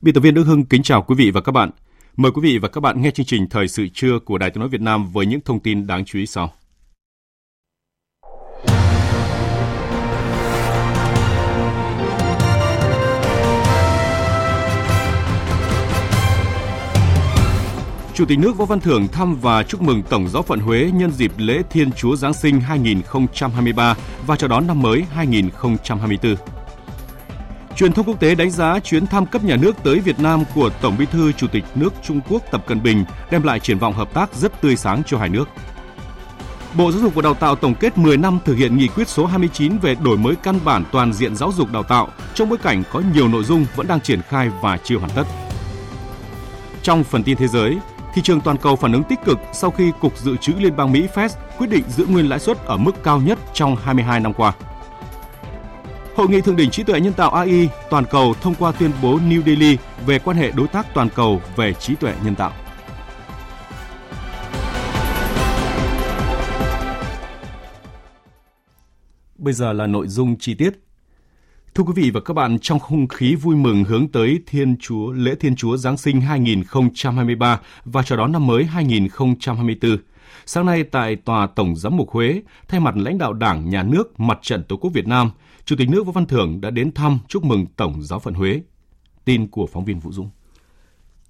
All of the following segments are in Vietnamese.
Biên tập viên Đức Hưng kính chào quý vị và các bạn. Mời quý vị và các bạn nghe chương trình Thời sự trưa của Đài Tiếng nói Việt Nam với những thông tin đáng chú ý sau. Chủ tịch nước Võ Văn Thưởng thăm và chúc mừng Tổng Giáo phận Huế nhân dịp lễ Thiên Chúa Giáng sinh 2023 và chào đón năm mới 2024. Truyền thông quốc tế đánh giá chuyến thăm cấp nhà nước tới Việt Nam của Tổng Bí thư Chủ tịch nước Trung Quốc Tập Cận Bình đem lại triển vọng hợp tác rất tươi sáng cho hai nước. Bộ Giáo dục và Đào tạo tổng kết 10 năm thực hiện nghị quyết số 29 về đổi mới căn bản toàn diện giáo dục đào tạo trong bối cảnh có nhiều nội dung vẫn đang triển khai và chưa hoàn tất. Trong phần tin thế giới, thị trường toàn cầu phản ứng tích cực sau khi Cục Dự trữ Liên bang Mỹ Fed quyết định giữ nguyên lãi suất ở mức cao nhất trong 22 năm qua. Hội nghị thượng đỉnh trí tuệ nhân tạo AI toàn cầu thông qua tuyên bố New Delhi về quan hệ đối tác toàn cầu về trí tuệ nhân tạo. Bây giờ là nội dung chi tiết. Thưa quý vị và các bạn, trong không khí vui mừng hướng tới lễ Thiên Chúa Giáng sinh 2023 và chào đón năm mới 2024, sáng nay tại Tòa Tổng Giám mục Huế, thay mặt lãnh đạo Đảng, Nhà nước, Mặt trận Tổ quốc Việt Nam, Chủ tịch nước Võ Văn Thưởng đã đến thăm chúc mừng Tổng Giáo phận Huế. Tin của phóng viên Vũ Dũng.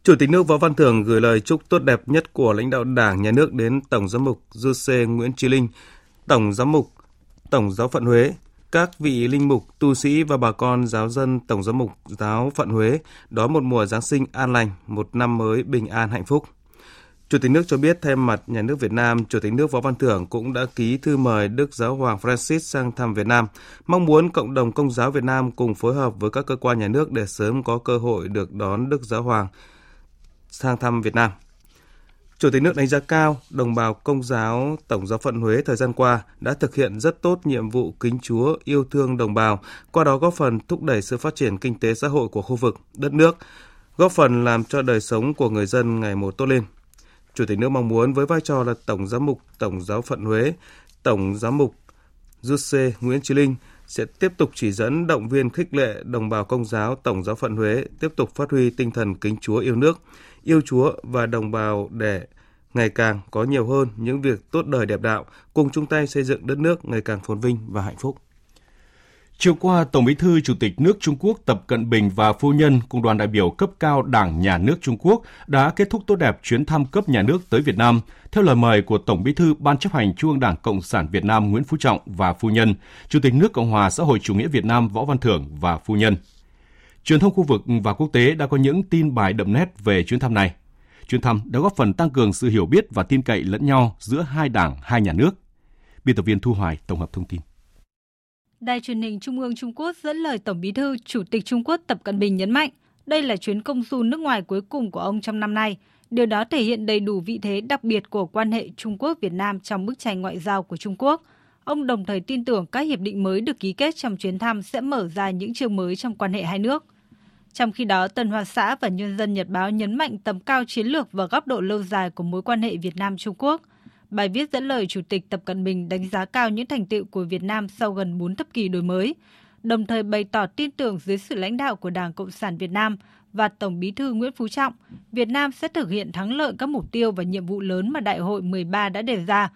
Chủ tịch nước Võ Văn Thưởng gửi lời chúc tốt đẹp nhất của lãnh đạo Đảng, Nhà nước đến Tổng Giám mục Giuse Nguyễn Chí Linh, Tổng Giám mục Tổng Giáo phận Huế, các vị linh mục, tu sĩ và bà con giáo dân Tổng Giám mục Giáo phận Huế đón một mùa Giáng sinh an lành, một năm mới bình an hạnh phúc. Chủ tịch nước cho biết thay mặt Nhà nước Việt Nam, Chủ tịch nước Võ Văn Thưởng cũng đã ký thư mời Đức Giáo hoàng Francis sang thăm Việt Nam, mong muốn cộng đồng Công giáo Việt Nam cùng phối hợp với các cơ quan nhà nước để sớm có cơ hội được đón Đức Giáo hoàng sang thăm Việt Nam. Chủ tịch nước đánh giá cao đồng bào Công giáo Tổng Giáo phận Huế thời gian qua đã thực hiện rất tốt nhiệm vụ kính Chúa, yêu thương đồng bào, qua đó góp phần thúc đẩy sự phát triển kinh tế xã hội của khu vực, đất nước, góp phần làm cho đời sống của người dân ngày một tốt lên. Chủ tịch nước mong muốn với vai trò là Tổng Giám mục Tổng Giáo phận Huế, Tổng Giám mục Giuse Nguyễn Chí Linh sẽ tiếp tục chỉ dẫn, động viên, khích lệ đồng bào Công giáo Tổng Giáo phận Huế tiếp tục phát huy tinh thần kính Chúa, yêu nước, yêu Chúa và đồng bào để ngày càng có nhiều hơn những việc tốt đời đẹp đạo, cùng chung tay xây dựng đất nước ngày càng phồn vinh và hạnh phúc. Chiều qua, Tổng Bí thư Chủ tịch nước Trung Quốc Tập Cận Bình và phu nhân cùng đoàn đại biểu cấp cao Đảng, Nhà nước Trung Quốc đã kết thúc tốt đẹp chuyến thăm cấp nhà nước tới Việt Nam theo lời mời của Tổng Bí thư Ban Chấp hành Trung ương Đảng Cộng sản Việt Nam Nguyễn Phú Trọng và phu nhân, Chủ tịch nước Cộng hòa xã hội chủ nghĩa Việt Nam Võ Văn Thưởng và phu nhân. Truyền thông khu vực và quốc tế đã có những tin bài đậm nét về chuyến thăm này. Chuyến thăm đã góp phần tăng cường sự hiểu biết và tin cậy lẫn nhau giữa hai đảng, hai nhà nước. Biên tập viên Thu Hoài tổng hợp thông tin. Đài truyền hình Trung ương Trung Quốc dẫn lời Tổng Bí thư, Chủ tịch Trung Quốc Tập Cận Bình nhấn mạnh, đây là chuyến công du nước ngoài cuối cùng của ông trong năm nay. Điều đó thể hiện đầy đủ vị thế đặc biệt của quan hệ Trung Quốc-Việt Nam trong bức tranh ngoại giao của Trung Quốc. Ông đồng thời tin tưởng các hiệp định mới được ký kết trong chuyến thăm sẽ mở ra những chương mới trong quan hệ hai nước. Trong khi đó, Tân Hoa Xã và Nhân dân Nhật Báo nhấn mạnh tầm cao chiến lược và góc độ lâu dài của mối quan hệ Việt Nam-Trung Quốc. Bài viết dẫn lời Chủ tịch Tập Cận Bình đánh giá cao những thành tựu của Việt Nam sau gần 4 thập kỷ đổi mới, đồng thời bày tỏ tin tưởng dưới sự lãnh đạo của Đảng Cộng sản Việt Nam và Tổng Bí thư Nguyễn Phú Trọng, Việt Nam sẽ thực hiện thắng lợi các mục tiêu và nhiệm vụ lớn mà Đại hội 13 đã đề ra,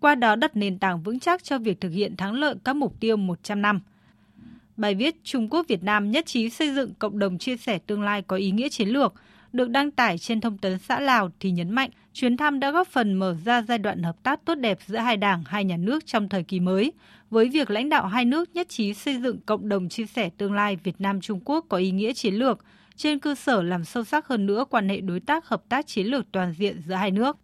qua đó đặt nền tảng vững chắc cho việc thực hiện thắng lợi các mục tiêu 100 năm. Bài viết Trung Quốc-Việt Nam nhất trí xây dựng cộng đồng chia sẻ tương lai có ý nghĩa chiến lược được đăng tải trên Thông tấn xã Lào thì nhấn mạnh Chuyến thăm đã góp phần mở ra giai đoạn hợp tác tốt đẹp giữa hai đảng, hai nhà nước trong thời kỳ mới, với việc lãnh đạo hai nước nhất trí xây dựng cộng đồng chia sẻ tương lai Việt Nam-Trung Quốc có ý nghĩa chiến lược, trên cơ sở làm sâu sắc hơn nữa quan hệ đối tác hợp tác chiến lược toàn diện giữa hai nước.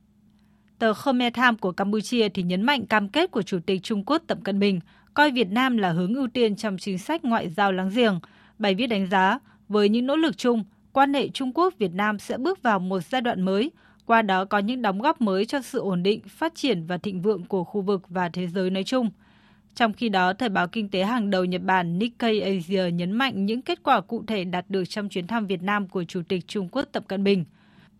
Tờ Khmer Time của Campuchia thì nhấn mạnh cam kết của Chủ tịch Trung Quốc Tập Cận Bình coi Việt Nam là hướng ưu tiên trong chính sách ngoại giao láng giềng. Bài viết đánh giá, với những nỗ lực chung, quan hệ Trung Quốc-Việt Nam sẽ bước vào một giai đoạn mới, qua đó có những đóng góp mới cho sự ổn định, phát triển và thịnh vượng của khu vực và thế giới nói chung. Trong khi đó, thời báo kinh tế hàng đầu Nhật Bản Nikkei Asia nhấn mạnh những kết quả cụ thể đạt được trong chuyến thăm Việt Nam của Chủ tịch Trung Quốc Tập Cận Bình.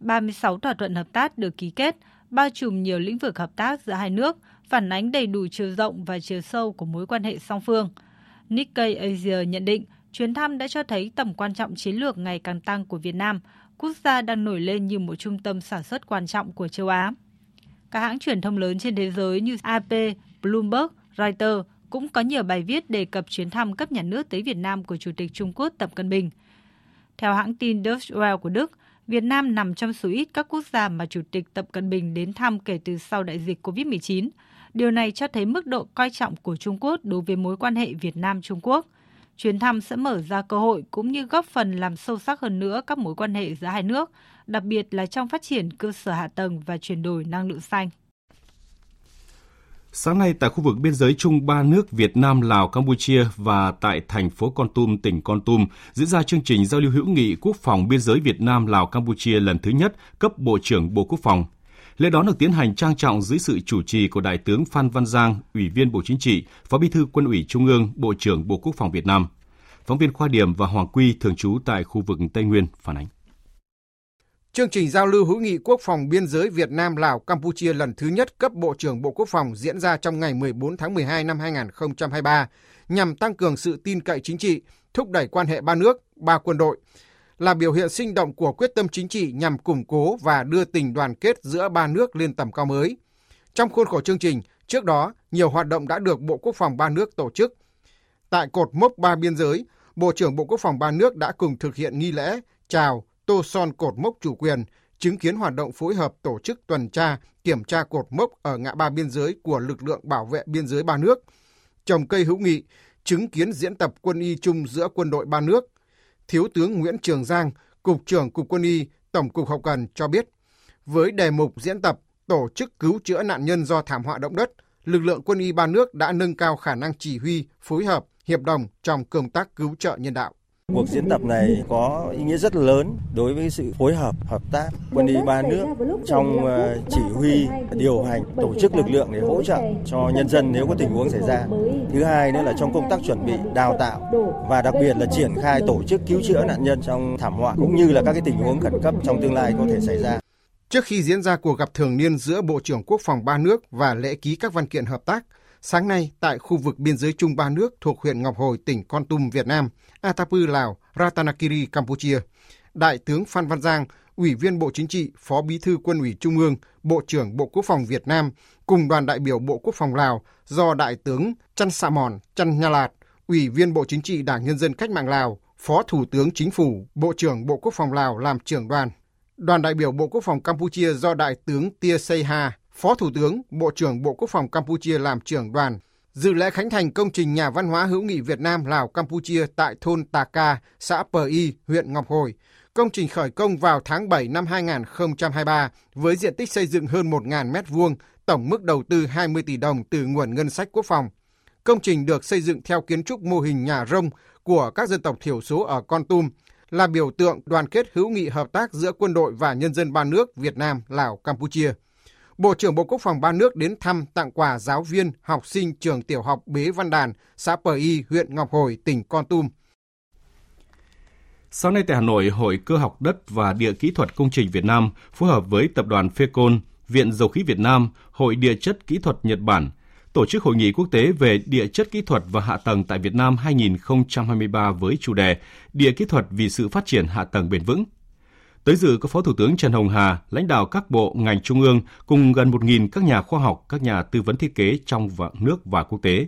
36 thỏa thuận hợp tác được ký kết, bao trùm nhiều lĩnh vực hợp tác giữa hai nước, phản ánh đầy đủ chiều rộng và chiều sâu của mối quan hệ song phương. Nikkei Asia nhận định, chuyến thăm đã cho thấy tầm quan trọng chiến lược ngày càng tăng của Việt Nam, quốc gia đang nổi lên như một trung tâm sản xuất quan trọng của châu Á. Các hãng truyền thông lớn trên thế giới như AP, Bloomberg, Reuters cũng có nhiều bài viết đề cập chuyến thăm cấp nhà nước tới Việt Nam của Chủ tịch Trung Quốc Tập Cận Bình. Theo hãng tin Deutsche Welle của Đức, Việt Nam nằm trong số ít các quốc gia mà Chủ tịch Tập Cận Bình đến thăm kể từ sau đại dịch COVID-19. Điều này cho thấy mức độ coi trọng của Trung Quốc đối với mối quan hệ Việt Nam-Trung Quốc. Chuyến thăm sẽ mở ra cơ hội cũng như góp phần làm sâu sắc hơn nữa các mối quan hệ giữa hai nước, đặc biệt là trong phát triển cơ sở hạ tầng và chuyển đổi năng lượng xanh. Sáng nay tại khu vực biên giới chung ba nước Việt Nam, Lào, Campuchia và tại thành phố Kon Tum, tỉnh Kon Tum diễn ra chương trình giao lưu hữu nghị quốc phòng biên giới Việt Nam, Lào, Campuchia lần thứ nhất cấp Bộ trưởng Bộ Quốc phòng. Lễ đón được tiến hành trang trọng dưới sự chủ trì của Đại tướng Phan Văn Giang, Ủy viên Bộ Chính trị, Phó Bí thư Quân ủy Trung ương, Bộ trưởng Bộ Quốc phòng Việt Nam. Phóng viên Khoa Điểm và Hoàng Quy thường trú tại khu vực Tây Nguyên phản ánh. Chương trình giao lưu hữu nghị quốc phòng biên giới Việt Nam Lào Campuchia lần thứ nhất cấp Bộ trưởng Bộ Quốc phòng diễn ra trong ngày 14 tháng 12 năm 2023 nhằm tăng cường sự tin cậy chính trị, thúc đẩy quan hệ ba nước, ba quân đội, là biểu hiện sinh động của quyết tâm chính trị nhằm củng cố và đưa tình đoàn kết giữa ba nước lên tầm cao mới. Trong khuôn khổ chương trình, trước đó nhiều hoạt động đã được Bộ Quốc phòng ba nước tổ chức. Tại cột mốc 3 biên giới, Bộ trưởng Bộ Quốc phòng ba nước đã cùng thực hiện nghi lễ chào tô son cột mốc chủ quyền, chứng kiến hoạt động phối hợp tổ chức tuần tra, kiểm tra cột mốc ở ngã ba biên giới của lực lượng bảo vệ biên giới ba nước, trồng cây hữu nghị, chứng kiến diễn tập quân y chung giữa quân đội ba nước. Thiếu tướng Nguyễn Trường Giang, Cục trưởng Cục Quân y, Tổng cục Hậu cần cho biết, với đề mục diễn tập tổ chức cứu chữa nạn nhân do thảm họa động đất, lực lượng quân y ba nước đã nâng cao khả năng chỉ huy, phối hợp, hiệp đồng trong công tác cứu trợ nhân đạo. Cuộc diễn tập này có ý nghĩa rất lớn đối với sự phối hợp, hợp tác quân y ba nước trong chỉ huy, điều hành, tổ chức lực lượng để hỗ trợ cho nhân dân nếu có tình huống xảy ra. Thứ hai nữa là trong công tác chuẩn bị, đào tạo và đặc biệt là triển khai tổ chức cứu chữa nạn nhân trong thảm họa cũng như là các cái tình huống khẩn cấp trong tương lai có thể xảy ra. Trước khi diễn ra cuộc gặp thường niên giữa Bộ trưởng Quốc phòng ba nước và lễ ký các văn kiện hợp tác, sáng nay, tại khu vực biên giới chung ba nước thuộc huyện Ngọc Hồi, tỉnh Kon Tum, Việt Nam, Atapu, Lào, Ratanakiri, Campuchia, Đại tướng Phan Văn Giang, Ủy viên Bộ Chính trị, Phó Bí thư Quân ủy Trung ương, Bộ trưởng Bộ Quốc phòng Việt Nam cùng đoàn đại biểu Bộ Quốc phòng Lào do Đại tướng Chansakmon Chanthnalad, Ủy viên Bộ Chính trị Đảng Nhân dân Cách mạng Lào, Phó Thủ tướng Chính phủ, Bộ trưởng Bộ Quốc phòng Lào làm trưởng đoàn. Đoàn đại biểu Bộ Quốc phòng Campuchia do Đại tướng Tia Seiha, Phó Thủ tướng, Bộ trưởng Bộ Quốc phòng Campuchia làm trưởng đoàn, dự lễ khánh thành công trình nhà văn hóa hữu nghị Việt Nam Lào Campuchia tại thôn Tà Ca, xã Pờ Y, huyện Ngọc Hồi. Công trình khởi công vào tháng 7 năm 2023 với diện tích xây dựng hơn 1.000 m2, tổng mức đầu tư 20 tỷ đồng từ nguồn ngân sách quốc phòng. Công trình được xây dựng theo kiến trúc mô hình nhà rông của các dân tộc thiểu số ở Kon Tum, là biểu tượng đoàn kết hữu nghị hợp tác giữa quân đội và nhân dân ba nước Việt Nam, Lào, Campuchia. Bộ trưởng Bộ Quốc phòng ba nước đến thăm tặng quà giáo viên, học sinh trường tiểu học Bế Văn Đàn, xã Pờ Y, huyện Ngọc Hồi, tỉnh Kon Tum. Sáng nay tại Hà Nội, Hội Cơ học đất và Địa kỹ thuật công trình Việt Nam phối hợp với Tập đoàn Phecon, Viện Dầu khí Việt Nam, Hội Địa chất kỹ thuật Nhật Bản tổ chức hội nghị quốc tế về địa chất kỹ thuật và hạ tầng tại Việt Nam 2023 với chủ đề Địa kỹ thuật vì sự phát triển hạ tầng bền vững. Tới dự có Phó Thủ tướng Trần Hồng Hà, lãnh đạo các bộ ngành trung ương cùng gần 1.000 các nhà khoa học, các nhà tư vấn thiết kế trong và nước và quốc tế.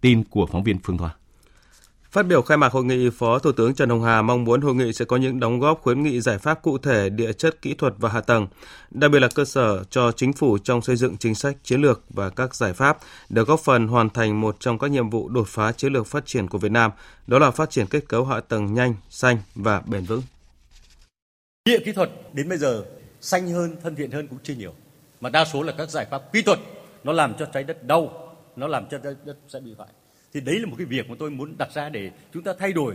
Tin của phóng viên Phương Thoa. Phát biểu khai mạc hội nghị, Phó Thủ tướng Trần Hồng Hà mong muốn hội nghị sẽ có những đóng góp khuyến nghị giải pháp cụ thể địa chất kỹ thuật và hạ tầng, đặc biệt là cơ sở cho chính phủ trong xây dựng chính sách chiến lược và các giải pháp để góp phần hoàn thành một trong các nhiệm vụ đột phá chiến lược phát triển của Việt Nam, đó là phát triển kết cấu hạ tầng nhanh, xanh và bền vững. Địa kỹ thuật đến bây giờ xanh hơn, thân thiện hơn cũng chưa nhiều, mà đa số là các giải pháp kỹ thuật nó làm cho trái đất đau, nó làm cho trái đất sẽ bị hoại. Thì đấy là một cái việc mà tôi muốn đặt ra để chúng ta thay đổi.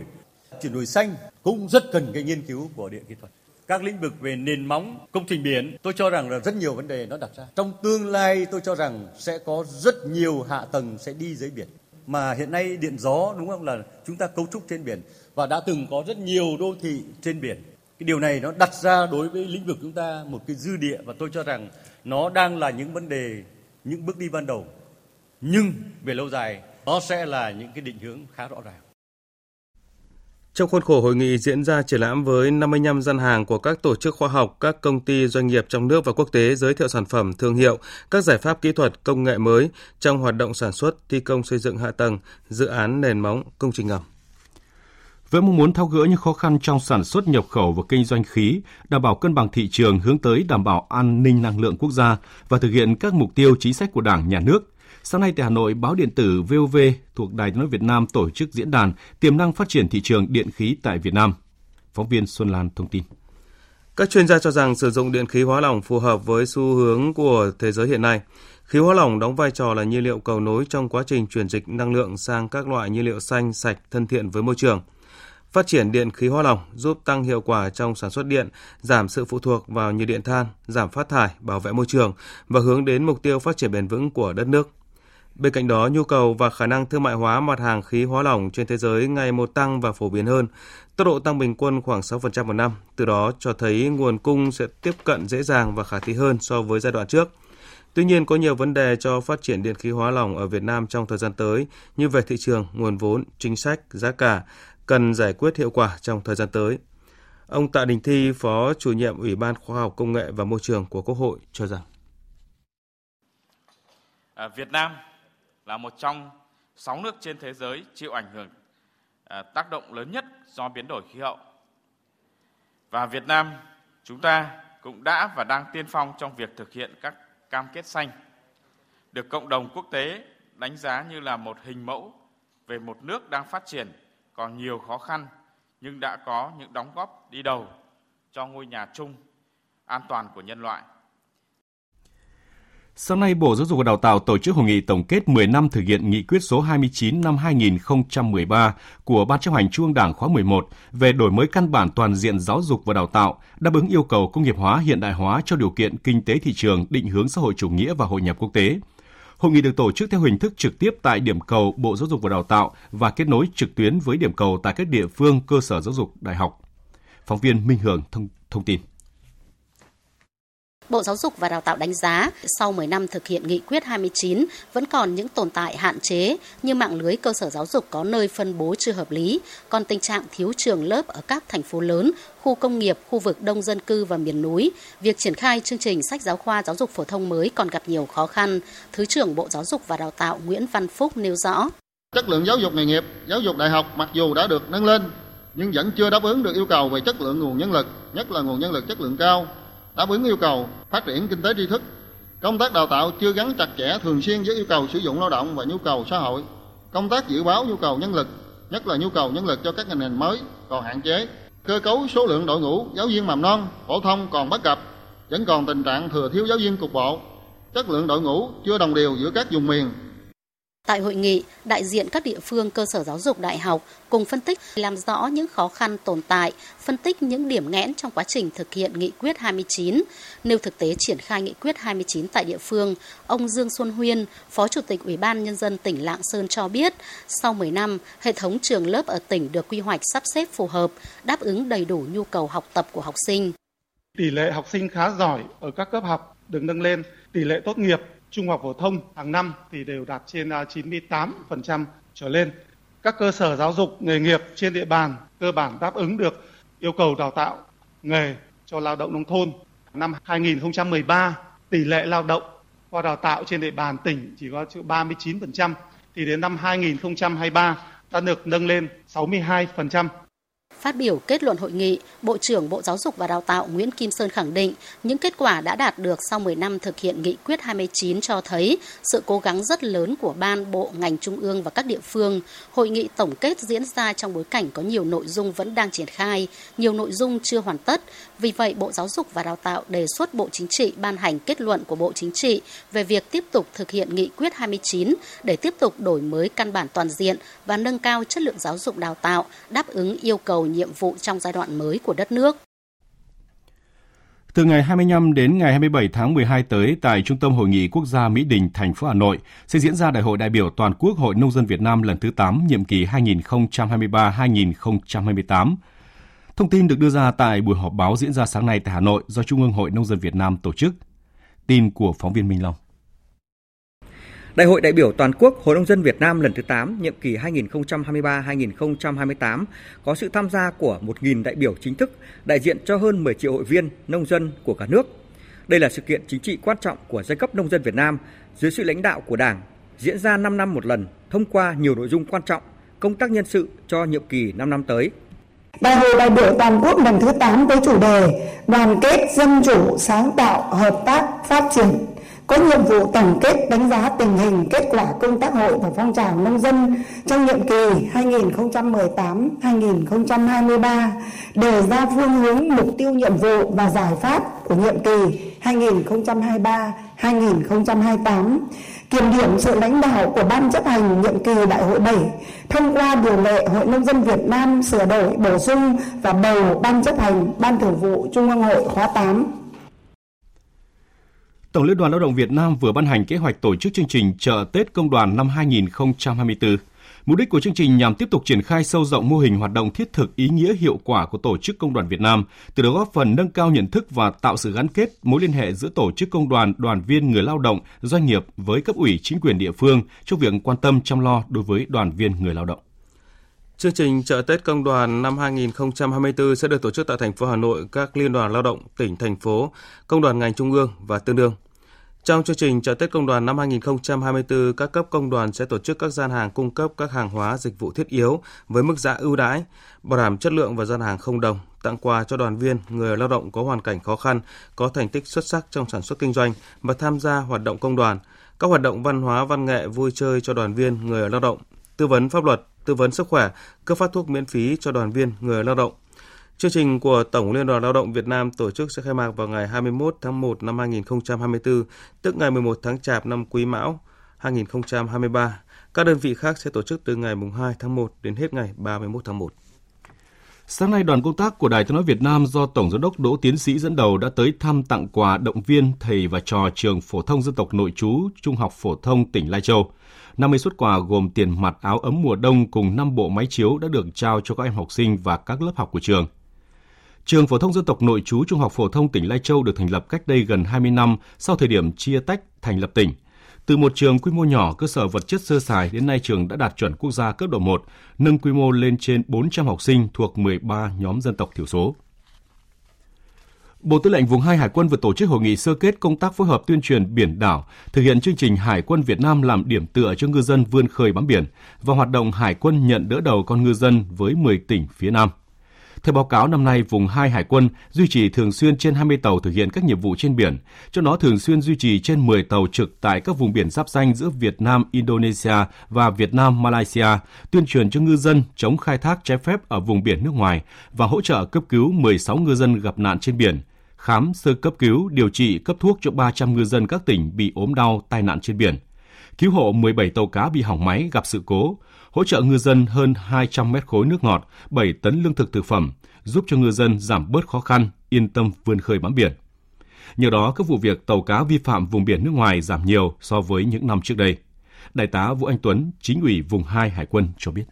Chuyển đổi xanh cũng rất cần cái nghiên cứu của địa kỹ thuật. Các lĩnh vực về nền móng, công trình biển, tôi cho rằng là rất nhiều vấn đề nó đặt ra. Trong tương lai tôi cho rằng sẽ có rất nhiều hạ tầng sẽ đi dưới biển. Mà hiện nay điện gió đúng không, là chúng ta cấu trúc trên biển và đã từng có rất nhiều đô thị trên biển. Cái điều này nó đặt ra đối với lĩnh vực chúng ta một cái dư địa và tôi cho rằng nó đang là những vấn đề, những bước đi ban đầu. Nhưng về lâu dài đó sẽ là những cái định hướng khá rõ ràng. Trong khuôn khổ hội nghị diễn ra triển lãm với 55 gian hàng của các tổ chức khoa học, các công ty doanh nghiệp trong nước và quốc tế giới thiệu sản phẩm, thương hiệu, các giải pháp kỹ thuật, công nghệ mới trong hoạt động sản xuất, thi công xây dựng hạ tầng, dự án nền móng, công trình ngầm. Với mong muốn tháo gỡ những khó khăn trong sản xuất, nhập khẩu và kinh doanh khí, đảm bảo cân bằng thị trường hướng tới đảm bảo an ninh năng lượng quốc gia và thực hiện các mục tiêu chính sách của Đảng, Nhà nước, sáng nay tại Hà Nội, báo điện tử VOV thuộc Đài Tiếng nói Việt Nam tổ chức diễn đàn tiềm năng phát triển thị trường điện khí tại Việt Nam. Phóng viên Xuân Lan thông tin. Các chuyên gia cho rằng sử dụng điện khí hóa lỏng phù hợp với xu hướng của thế giới hiện nay. Khí hóa lỏng đóng vai trò là nhiên liệu cầu nối trong quá trình chuyển dịch năng lượng sang các loại nhiên liệu xanh, sạch, thân thiện với môi trường. Phát triển điện khí hóa lỏng giúp tăng hiệu quả trong sản xuất điện, giảm sự phụ thuộc vào nhiệt điện than, giảm phát thải, bảo vệ môi trường và hướng đến mục tiêu phát triển bền vững của đất nước. Bên cạnh đó, nhu cầu và khả năng thương mại hóa mặt hàng khí hóa lỏng trên thế giới ngày một tăng và phổ biến hơn, tốc độ tăng bình quân khoảng 6% một năm, từ đó cho thấy nguồn cung sẽ tiếp cận dễ dàng và khả thi hơn so với giai đoạn trước. Tuy nhiên, có nhiều vấn đề cho phát triển điện khí hóa lỏng ở Việt Nam trong thời gian tới, như về thị trường, nguồn vốn, chính sách, giá cả, cần giải quyết hiệu quả trong thời gian tới. Ông Tạ Đình Thi, Phó Chủ nhiệm Ủy ban Khoa học Công nghệ và Môi trường của Quốc hội cho rằng ở Việt Nam là một trong 6 nước trên thế giới chịu ảnh hưởng tác động lớn nhất do biến đổi khí hậu. Và Việt Nam chúng ta cũng đã và đang tiên phong trong việc thực hiện các cam kết xanh, được cộng đồng quốc tế đánh giá như là một hình mẫu về một nước đang phát triển còn nhiều khó khăn nhưng đã có những đóng góp đi đầu cho ngôi nhà chung an toàn của nhân loại. Sáng nay, Bộ Giáo dục và Đào tạo tổ chức hội nghị tổng kết 10 năm thực hiện nghị quyết số 29 năm 2013 của Ban chấp hành Trung ương Đảng khóa 11 về đổi mới căn bản toàn diện giáo dục và đào tạo, đáp ứng yêu cầu công nghiệp hóa, hiện đại hóa cho điều kiện kinh tế thị trường, định hướng xã hội chủ nghĩa và hội nhập quốc tế. Hội nghị được tổ chức theo hình thức trực tiếp tại điểm cầu Bộ Giáo dục và Đào tạo và kết nối trực tuyến với điểm cầu tại các địa phương, cơ sở giáo dục, đại học. Phóng viên Minh Hường thông tin. Bộ Giáo dục và Đào tạo đánh giá, sau 10 năm thực hiện nghị quyết 29, vẫn còn những tồn tại hạn chế như mạng lưới cơ sở giáo dục có nơi phân bố chưa hợp lý, còn tình trạng thiếu trường lớp ở các thành phố lớn, khu công nghiệp, khu vực đông dân cư và miền núi. Việc triển khai chương trình sách giáo khoa giáo dục phổ thông mới còn gặp nhiều khó khăn. Thứ trưởng Bộ Giáo dục và Đào tạo Nguyễn Văn Phúc nêu rõ. Chất lượng giáo dục nghề nghiệp, giáo dục đại học mặc dù đã được nâng lên, nhưng vẫn chưa đáp ứng được yêu cầu về chất lượng nguồn nhân lực, nhất là nguồn nhân lực chất lượng cao, đáp ứng yêu cầu phát triển kinh tế tri thức. Công tác đào tạo chưa gắn chặt chẽ thường xuyên với yêu cầu sử dụng lao động và nhu cầu xã hội. Công tác dự báo nhu cầu nhân lực, nhất là nhu cầu nhân lực cho các ngành nghề mới còn hạn chế. Cơ cấu số lượng đội ngũ giáo viên mầm non, phổ thông còn bất cập, vẫn còn tình trạng thừa thiếu giáo viên cục bộ. Chất lượng đội ngũ chưa đồng đều giữa các vùng miền. Tại hội nghị, đại diện các địa phương, cơ sở giáo dục, đại học cùng phân tích làm rõ những khó khăn tồn tại, phân tích những điểm nghẽn trong quá trình thực hiện nghị quyết 29. Nêu thực tế triển khai nghị quyết 29 tại địa phương, ông Dương Xuân Huyên, Phó Chủ tịch Ủy ban Nhân dân tỉnh Lạng Sơn cho biết, sau 10 năm, hệ thống trường lớp ở tỉnh được quy hoạch sắp xếp phù hợp, đáp ứng đầy đủ nhu cầu học tập của học sinh. Tỷ lệ học sinh khá giỏi ở các cấp học được nâng lên, tỷ lệ tốt nghiệp trung học phổ thông hàng năm thì đều đạt trên 98% trở lên. Các cơ sở giáo dục nghề nghiệp trên địa bàn cơ bản đáp ứng được yêu cầu đào tạo nghề cho lao động nông thôn. Năm 2013, tỷ lệ lao động qua đào tạo trên địa bàn tỉnh chỉ có 39%, thì đến năm 2023 đã được nâng lên 62%. Phát biểu kết luận hội nghị, Bộ trưởng Bộ Giáo dục và Đào tạo Nguyễn Kim Sơn khẳng định những kết quả đã đạt được sau 10 năm thực hiện nghị quyết 29 cho thấy sự cố gắng rất lớn của ban, bộ, ngành trung ương và các địa phương. Hội nghị tổng kết diễn ra trong bối cảnh có nhiều nội dung vẫn đang triển khai, nhiều nội dung chưa hoàn tất. Vì vậy, Bộ Giáo dục và Đào tạo đề xuất Bộ Chính trị ban hành kết luận của Bộ Chính trị về việc tiếp tục thực hiện nghị quyết 29 để tiếp tục đổi mới căn bản toàn diện và nâng cao chất lượng giáo dục đào tạo, đáp ứng yêu cầu nhiệm vụ trong giai đoạn mới của đất nước. Từ ngày 25 đến ngày 27 tháng 12 tới, tại Trung tâm Hội nghị Quốc gia Mỹ Đình, thành phố Hà Nội, sẽ diễn ra Đại hội đại biểu toàn quốc Hội Nông dân Việt Nam lần thứ 8, nhiệm kỳ 2023-2028. Thông tin được đưa ra tại buổi họp báo diễn ra sáng nay tại Hà Nội do Trung ương Hội Nông dân Việt Nam tổ chức. Tin của phóng viên Minh Long. Đại hội đại biểu toàn quốc Hội Nông dân Việt Nam lần thứ 8, nhiệm kỳ 2023-2028 có sự tham gia của 1.000 đại biểu chính thức, đại diện cho hơn 10 triệu hội viên, nông dân của cả nước. Đây là sự kiện chính trị quan trọng của giai cấp nông dân Việt Nam dưới sự lãnh đạo của Đảng, diễn ra 5 năm một lần, thông qua nhiều nội dung quan trọng, công tác nhân sự cho nhiệm kỳ 5 năm tới. Đại hội đại biểu toàn quốc lần thứ 8 với chủ đề Đoàn kết, dân chủ, sáng tạo, hợp tác, phát triển có nhiệm vụ tổng kết đánh giá tình hình kết quả công tác hội và phong trào nông dân trong nhiệm kỳ 2018-2023, đề ra phương hướng, mục tiêu, nhiệm vụ và giải pháp của nhiệm kỳ 2023-2028, kiểm điểm sự lãnh đạo của Ban chấp hành nhiệm kỳ Đại hội 7, thông qua điều lệ Hội Nông dân Việt Nam sửa đổi, bổ sung và bầu Ban chấp hành Ban thường vụ Trung ương Hội khóa 8. Tổng Liên đoàn Lao động Việt Nam vừa ban hành kế hoạch tổ chức chương trình Chợ Tết Công đoàn năm 2024. Mục đích của chương trình nhằm tiếp tục triển khai sâu rộng mô hình hoạt động thiết thực, ý nghĩa, hiệu quả của Tổ chức Công đoàn Việt Nam, từ đó góp phần nâng cao nhận thức và tạo sự gắn kết, mối liên hệ giữa tổ chức công đoàn, đoàn viên, người lao động, doanh nghiệp với cấp ủy, chính quyền địa phương trong việc quan tâm chăm lo đối với đoàn viên người lao động. Chương trình Chợ Tết Công đoàn năm 2024 sẽ được tổ chức tại thành phố Hà Nội, các liên đoàn lao động, tỉnh, thành phố, công đoàn ngành trung ương và tương đương. Trong chương trình Chợ Tết Công đoàn năm 2024, các cấp công đoàn sẽ tổ chức các gian hàng cung cấp các hàng hóa dịch vụ thiết yếu với mức giá ưu đãi, bảo đảm chất lượng và gian hàng không đồng, tặng quà cho đoàn viên, người lao động có hoàn cảnh khó khăn, có thành tích xuất sắc trong sản xuất kinh doanh và tham gia hoạt động công đoàn, các hoạt động văn hóa, văn nghệ, vui chơi cho đoàn viên, người lao động, tư vấn pháp luật, tư vấn sức khỏe, cấp phát thuốc miễn phí cho đoàn viên, người lao động. Chương trình của Tổng Liên đoàn Lao động Việt Nam tổ chức sẽ khai mạc vào ngày 21 tháng 1 năm 2024, tức ngày 11 tháng Chạp năm Quý Mão 2023. Các đơn vị khác sẽ tổ chức từ ngày 2 tháng 1 đến hết ngày 31 tháng 1. Sáng nay, đoàn công tác của Đài Tiếng nói Việt Nam do Tổng Giám đốc Đỗ Tiến Sĩ dẫn đầu đã tới thăm, tặng quà, động viên thầy và trò trường phổ thông dân tộc nội trú Trung học phổ thông tỉnh Lai Châu. 50 suất quà gồm tiền mặt, áo ấm mùa đông cùng 5 bộ máy chiếu đã được trao cho các em học sinh và các lớp học của trường. Trường phổ thông dân tộc nội trú Trung học phổ thông tỉnh Lai Châu được thành lập cách đây gần 20 năm sau thời điểm chia tách thành lập tỉnh. Từ một trường quy mô nhỏ, cơ sở vật chất sơ sài đến nay trường đã đạt chuẩn quốc gia cấp độ 1, nâng quy mô lên trên 400 học sinh thuộc 13 nhóm dân tộc thiểu số. Bộ Tư lệnh Vùng 2 Hải quân vừa tổ chức hội nghị sơ kết công tác phối hợp tuyên truyền biển đảo, thực hiện chương trình Hải quân Việt Nam làm điểm tựa cho ngư dân vươn khơi bám biển và hoạt động Hải quân nhận đỡ đầu con ngư dân với 10 tỉnh phía Nam. Theo báo cáo năm nay, Vùng 2 Hải quân duy trì thường xuyên trên 20 tàu thực hiện các nhiệm vụ trên biển, trong đó thường xuyên duy trì trên 10 tàu trực tại các vùng biển giáp ranh giữa Việt Nam, Indonesia và Việt Nam, Malaysia, tuyên truyền cho ngư dân chống khai thác trái phép ở vùng biển nước ngoài và hỗ trợ cấp cứu 16 ngư dân gặp nạn trên biển, khám, sơ cấp cứu, điều trị, cấp thuốc cho 300 ngư dân các tỉnh bị ốm đau, tai nạn trên biển, cứu hộ 17 tàu cá bị hỏng máy gặp sự cố, hỗ trợ ngư dân hơn 200 mét khối nước ngọt, 7 tấn lương thực thực phẩm, giúp cho ngư dân giảm bớt khó khăn, yên tâm vươn khơi bám biển. Nhờ đó, các vụ việc tàu cá vi phạm vùng biển nước ngoài giảm nhiều so với những năm trước đây. Đại tá Vũ Anh Tuấn, Chính ủy Vùng 2 Hải quân cho biết.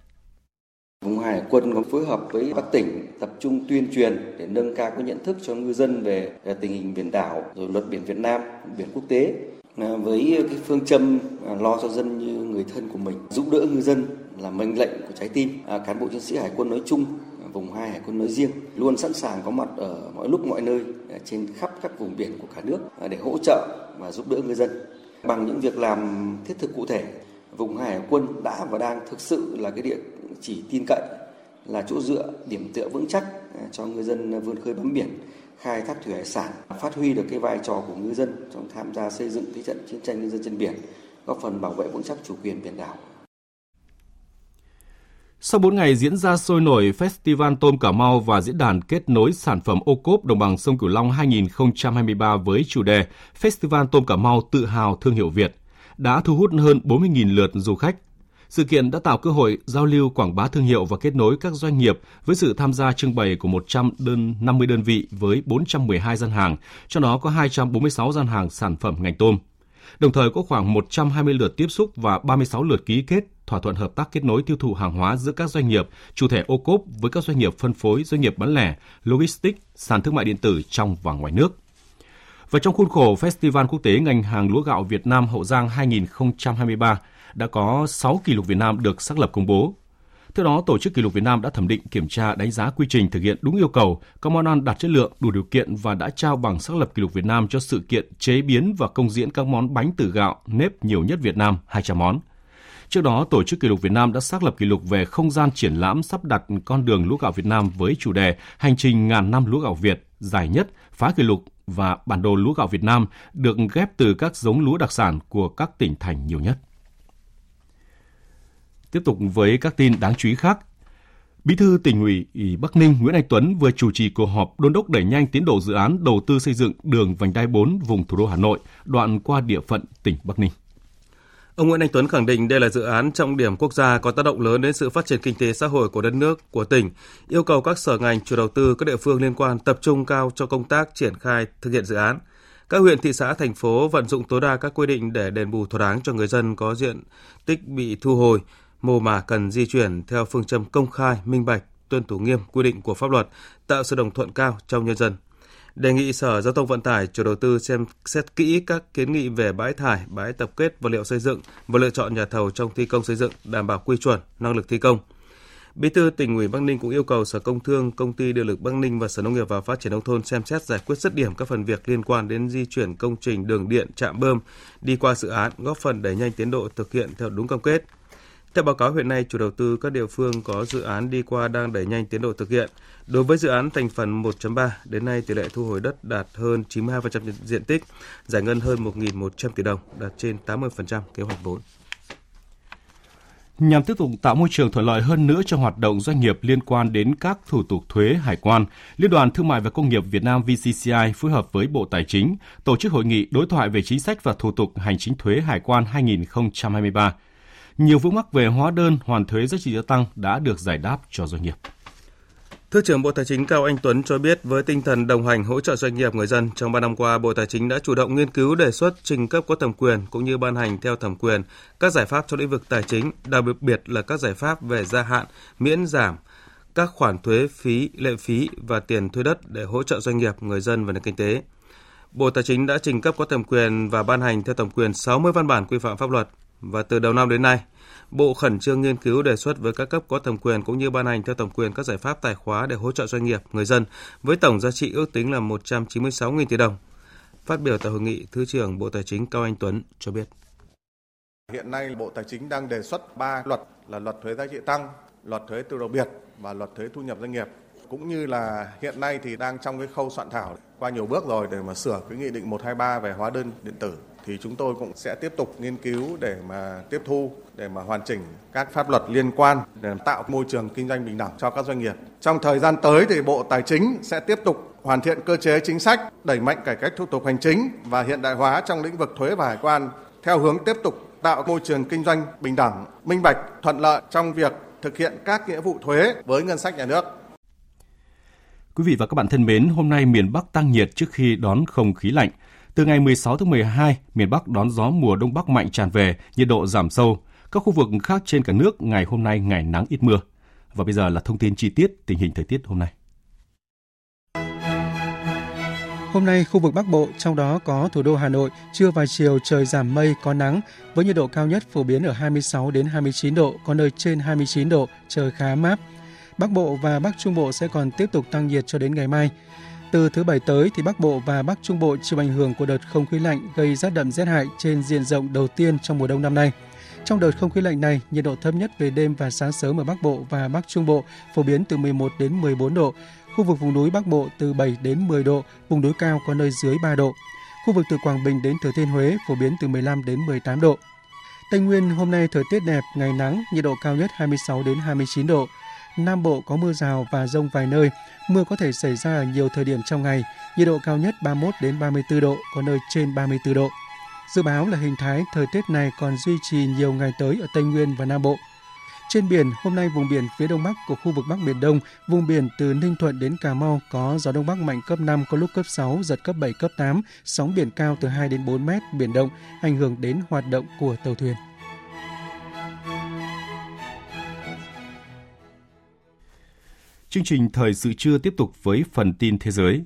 Vùng 2 Hải quân có phối hợp với các tỉnh tập trung tuyên truyền để nâng cao cái nhận thức cho ngư dân về tình hình biển đảo, rồi luật biển Việt Nam, biển quốc tế. Với cái phương châm lo cho dân như người thân của mình, giúp đỡ ngư dân là mệnh lệnh của trái tim, cán bộ chiến sĩ Hải quân nói chung, Vùng 2 Hải quân nói riêng luôn sẵn sàng có mặt ở mọi lúc mọi nơi trên khắp các vùng biển của cả nước để hỗ trợ và giúp đỡ ngư dân. Bằng những việc làm thiết thực cụ thể, Vùng 2 Hải quân đã và đang thực sự là cái địa chỉ tin cậy là chỗ dựa, điểm tựa vững chắc cho ngư dân vươn khơi bám biển, khai thác thủy hải sản, phát huy được cái vai trò của ngư dân trong tham gia xây dựng thế trận chiến tranh nhân dân trên biển, góp phần bảo vệ vững chắc chủ quyền biển đảo. Sau 4 ngày diễn ra sôi nổi, Festival Tôm Cà Mau và Diễn đàn Kết nối Sản phẩm ô cốp Đồng bằng Sông Cửu Long 2023 với chủ đề Festival Tôm Cà Mau tự hào thương hiệu Việt đã thu hút hơn 40.000 lượt du khách. Sự kiện đã tạo cơ hội giao lưu, quảng bá thương hiệu và kết nối các doanh nghiệp với sự tham gia trưng bày của 150 đơn vị với 412 gian hàng, trong đó có 246 gian hàng sản phẩm ngành tôm. Đồng thời có khoảng 120 lượt tiếp xúc và 36 lượt ký kết thỏa thuận hợp tác kết nối tiêu thụ hàng hóa giữa các doanh nghiệp chủ thể ô cốp với các doanh nghiệp phân phối, doanh nghiệp bán lẻ, logistics, sàn thương mại điện tử trong và ngoài nước. Và trong khuôn khổ Festival Quốc tế ngành hàng lúa gạo Việt Nam Hậu Giang 2023 đã có 6 kỷ lục Việt Nam được xác lập công bố. Theo đó, Tổ chức Kỷ lục Việt Nam đã thẩm định, kiểm tra, đánh giá quy trình thực hiện đúng yêu cầu, các món ăn đạt chất lượng, đủ điều kiện và đã trao bằng xác lập kỷ lục Việt Nam cho sự kiện chế biến và công diễn các món bánh từ gạo nếp nhiều nhất Việt Nam 200 món. Trước đó, Tổ chức Kỷ lục Việt Nam đã xác lập kỷ lục về không gian triển lãm sắp đặt con đường lúa gạo Việt Nam với chủ đề Hành trình ngàn năm lúa gạo Việt, dài nhất, phá kỷ lục và bản đồ lúa gạo Việt Nam được ghép từ các giống lúa đặc sản của các tỉnh thành nhiều nhất. Tiếp tục với các tin đáng chú ý khác. Bí thư Tỉnh ủy Bắc Ninh Nguyễn Anh Tuấn vừa chủ trì cuộc họp đôn đốc đẩy nhanh tiến độ dự án đầu tư xây dựng đường vành đai 4 vùng thủ đô Hà Nội, đoạn qua địa phận tỉnh Bắc Ninh. Ông Nguyễn Anh Tuấn khẳng định đây là dự án trọng điểm quốc gia có tác động lớn đến sự phát triển kinh tế xã hội của đất nước, của tỉnh, yêu cầu các sở ngành, chủ đầu tư, các địa phương liên quan tập trung cao cho công tác triển khai thực hiện dự án. Các huyện, thị xã, thành phố vận dụng tối đa các quy định để đền bù thỏa đáng cho người dân có diện tích bị thu hồi, mồ mả cần di chuyển theo phương châm công khai, minh bạch, tuân thủ nghiêm quy định của pháp luật, tạo sự đồng thuận cao trong nhân dân. Đề nghị Sở Giao thông Vận tải, chủ đầu tư xem xét kỹ các kiến nghị về bãi thải, bãi tập kết vật liệu xây dựng và lựa chọn nhà thầu trong thi công xây dựng đảm bảo quy chuẩn, năng lực thi công. Bí thư Tỉnh ủy Bắc Ninh cũng yêu cầu Sở Công Thương, Công ty Điện lực Bắc Ninh và Sở Nông nghiệp và Phát triển nông thôn xem xét giải quyết dứt điểm các phần việc liên quan đến di chuyển công trình đường điện, trạm bơm đi qua dự án, góp phần đẩy nhanh tiến độ thực hiện theo đúng cam kết. Theo báo cáo, hiện nay chủ đầu tư các địa phương có dự án đi qua đang đẩy nhanh tiến độ thực hiện. Đối với dự án thành phần 1.3, đến nay tỷ lệ thu hồi đất đạt hơn 92% diện tích, giải ngân hơn 1.100 tỷ đồng, đạt trên 80% kế hoạch vốn. Nhằm tiếp tục tạo môi trường thuận lợi hơn nữa cho hoạt động doanh nghiệp liên quan đến các thủ tục thuế, hải quan, Liên đoàn Thương mại và Công nghiệp Việt Nam VCCI phối hợp với Bộ Tài chính tổ chức hội nghị đối thoại về chính sách và thủ tục hành chính thuế hải quan 2023. Nhiều vướng mắc về hóa đơn, hoàn thuế giá trị gia tăng đã được giải đáp cho doanh nghiệp. Thứ trưởng Bộ Tài chính Cao Anh Tuấn cho biết với tinh thần đồng hành hỗ trợ doanh nghiệp, người dân, trong 3 năm qua, Bộ Tài chính đã chủ động nghiên cứu, đề xuất, trình cấp có thẩm quyền cũng như ban hành theo thẩm quyền các giải pháp trong lĩnh vực tài chính, đặc biệt là các giải pháp về gia hạn, miễn giảm các khoản thuế, phí, lệ phí và tiền thuê đất để hỗ trợ doanh nghiệp, người dân và nền kinh tế. Bộ Tài chính đã trình cấp có thẩm quyền và ban hành theo thẩm quyền 60 văn bản quy phạm pháp luật. Và từ đầu năm đến nay, Bộ khẩn trương nghiên cứu đề xuất với các cấp có thẩm quyền cũng như ban hành theo thẩm quyền các giải pháp tài khóa để hỗ trợ doanh nghiệp, người dân với tổng giá trị ước tính là 196.000 tỷ đồng. Phát biểu tại hội nghị, Thứ trưởng Bộ Tài chính Cao Anh Tuấn cho biết. Hiện nay Bộ Tài chính đang đề xuất 3 luật là luật thuế giá trị tăng, luật thuế tiêu thụ đặc biệt và luật thuế thu nhập doanh nghiệp. Cũng như là hiện nay thì đang trong cái khâu soạn thảo qua nhiều bước rồi để mà sửa cái nghị định 123 về hóa đơn điện tử. Thì chúng tôi cũng sẽ tiếp tục nghiên cứu để mà tiếp thu, để mà hoàn chỉnh các pháp luật liên quan để tạo môi trường kinh doanh bình đẳng cho các doanh nghiệp. Trong thời gian tới thì Bộ Tài chính sẽ tiếp tục hoàn thiện cơ chế chính sách, đẩy mạnh cải cách thủ tục hành chính và hiện đại hóa trong lĩnh vực thuế và hải quan theo hướng tiếp tục tạo môi trường kinh doanh bình đẳng, minh bạch, thuận lợi trong việc thực hiện các nghĩa vụ thuế với ngân sách nhà nước. Quý vị và các bạn thân mến, hôm nay miền Bắc tăng nhiệt trước khi đón không khí lạnh. Từ ngày 16 tháng 12, miền Bắc đón gió mùa Đông Bắc mạnh tràn về, nhiệt độ giảm sâu. Các khu vực khác trên cả nước ngày hôm nay ngày nắng ít mưa. Và bây giờ là thông tin chi tiết tình hình thời tiết hôm nay. Hôm nay, khu vực Bắc Bộ, trong đó có thủ đô Hà Nội, trưa và chiều trời giảm mây, có nắng, với nhiệt độ cao nhất phổ biến ở 26 đến 29 độ, có nơi trên 29 độ, trời khá mát. Bắc Bộ và Bắc Trung Bộ sẽ còn tiếp tục tăng nhiệt cho đến ngày mai. Từ thứ Bảy tới thì Bắc Bộ và Bắc Trung Bộ chịu ảnh hưởng của đợt không khí lạnh gây rét đậm rét hại trên diện rộng đầu tiên trong mùa đông năm nay. Trong đợt không khí lạnh này, nhiệt độ thấp nhất về đêm và sáng sớm ở Bắc Bộ và Bắc Trung Bộ phổ biến từ 11 đến 14 độ, khu vực vùng núi Bắc Bộ từ 7 đến 10 độ, vùng núi cao có nơi dưới 3 độ. Khu vực từ Quảng Bình đến Thừa Thiên Huế phổ biến từ 15 đến 18 độ. Tây Nguyên hôm nay thời tiết đẹp, ngày nắng, nhiệt độ cao nhất 26 đến 29 độ. Nam Bộ có mưa rào và dông vài nơi, mưa có thể xảy ra ở nhiều thời điểm trong ngày, nhiệt độ cao nhất 31 đến 34 độ, có nơi trên 34 độ. Dự báo là hình thái thời tiết này còn duy trì nhiều ngày tới ở Tây Nguyên và Nam Bộ. Trên biển, hôm nay vùng biển phía đông bắc của khu vực Bắc Biển Đông, vùng biển từ Ninh Thuận đến Cà Mau có gió đông bắc mạnh cấp 5, có lúc cấp 6, giật cấp 7, cấp 8, sóng biển cao từ 2 đến 4 mét, biển động, ảnh hưởng đến hoạt động của tàu thuyền. Chương trình Thời sự trưa tiếp tục với phần tin thế giới.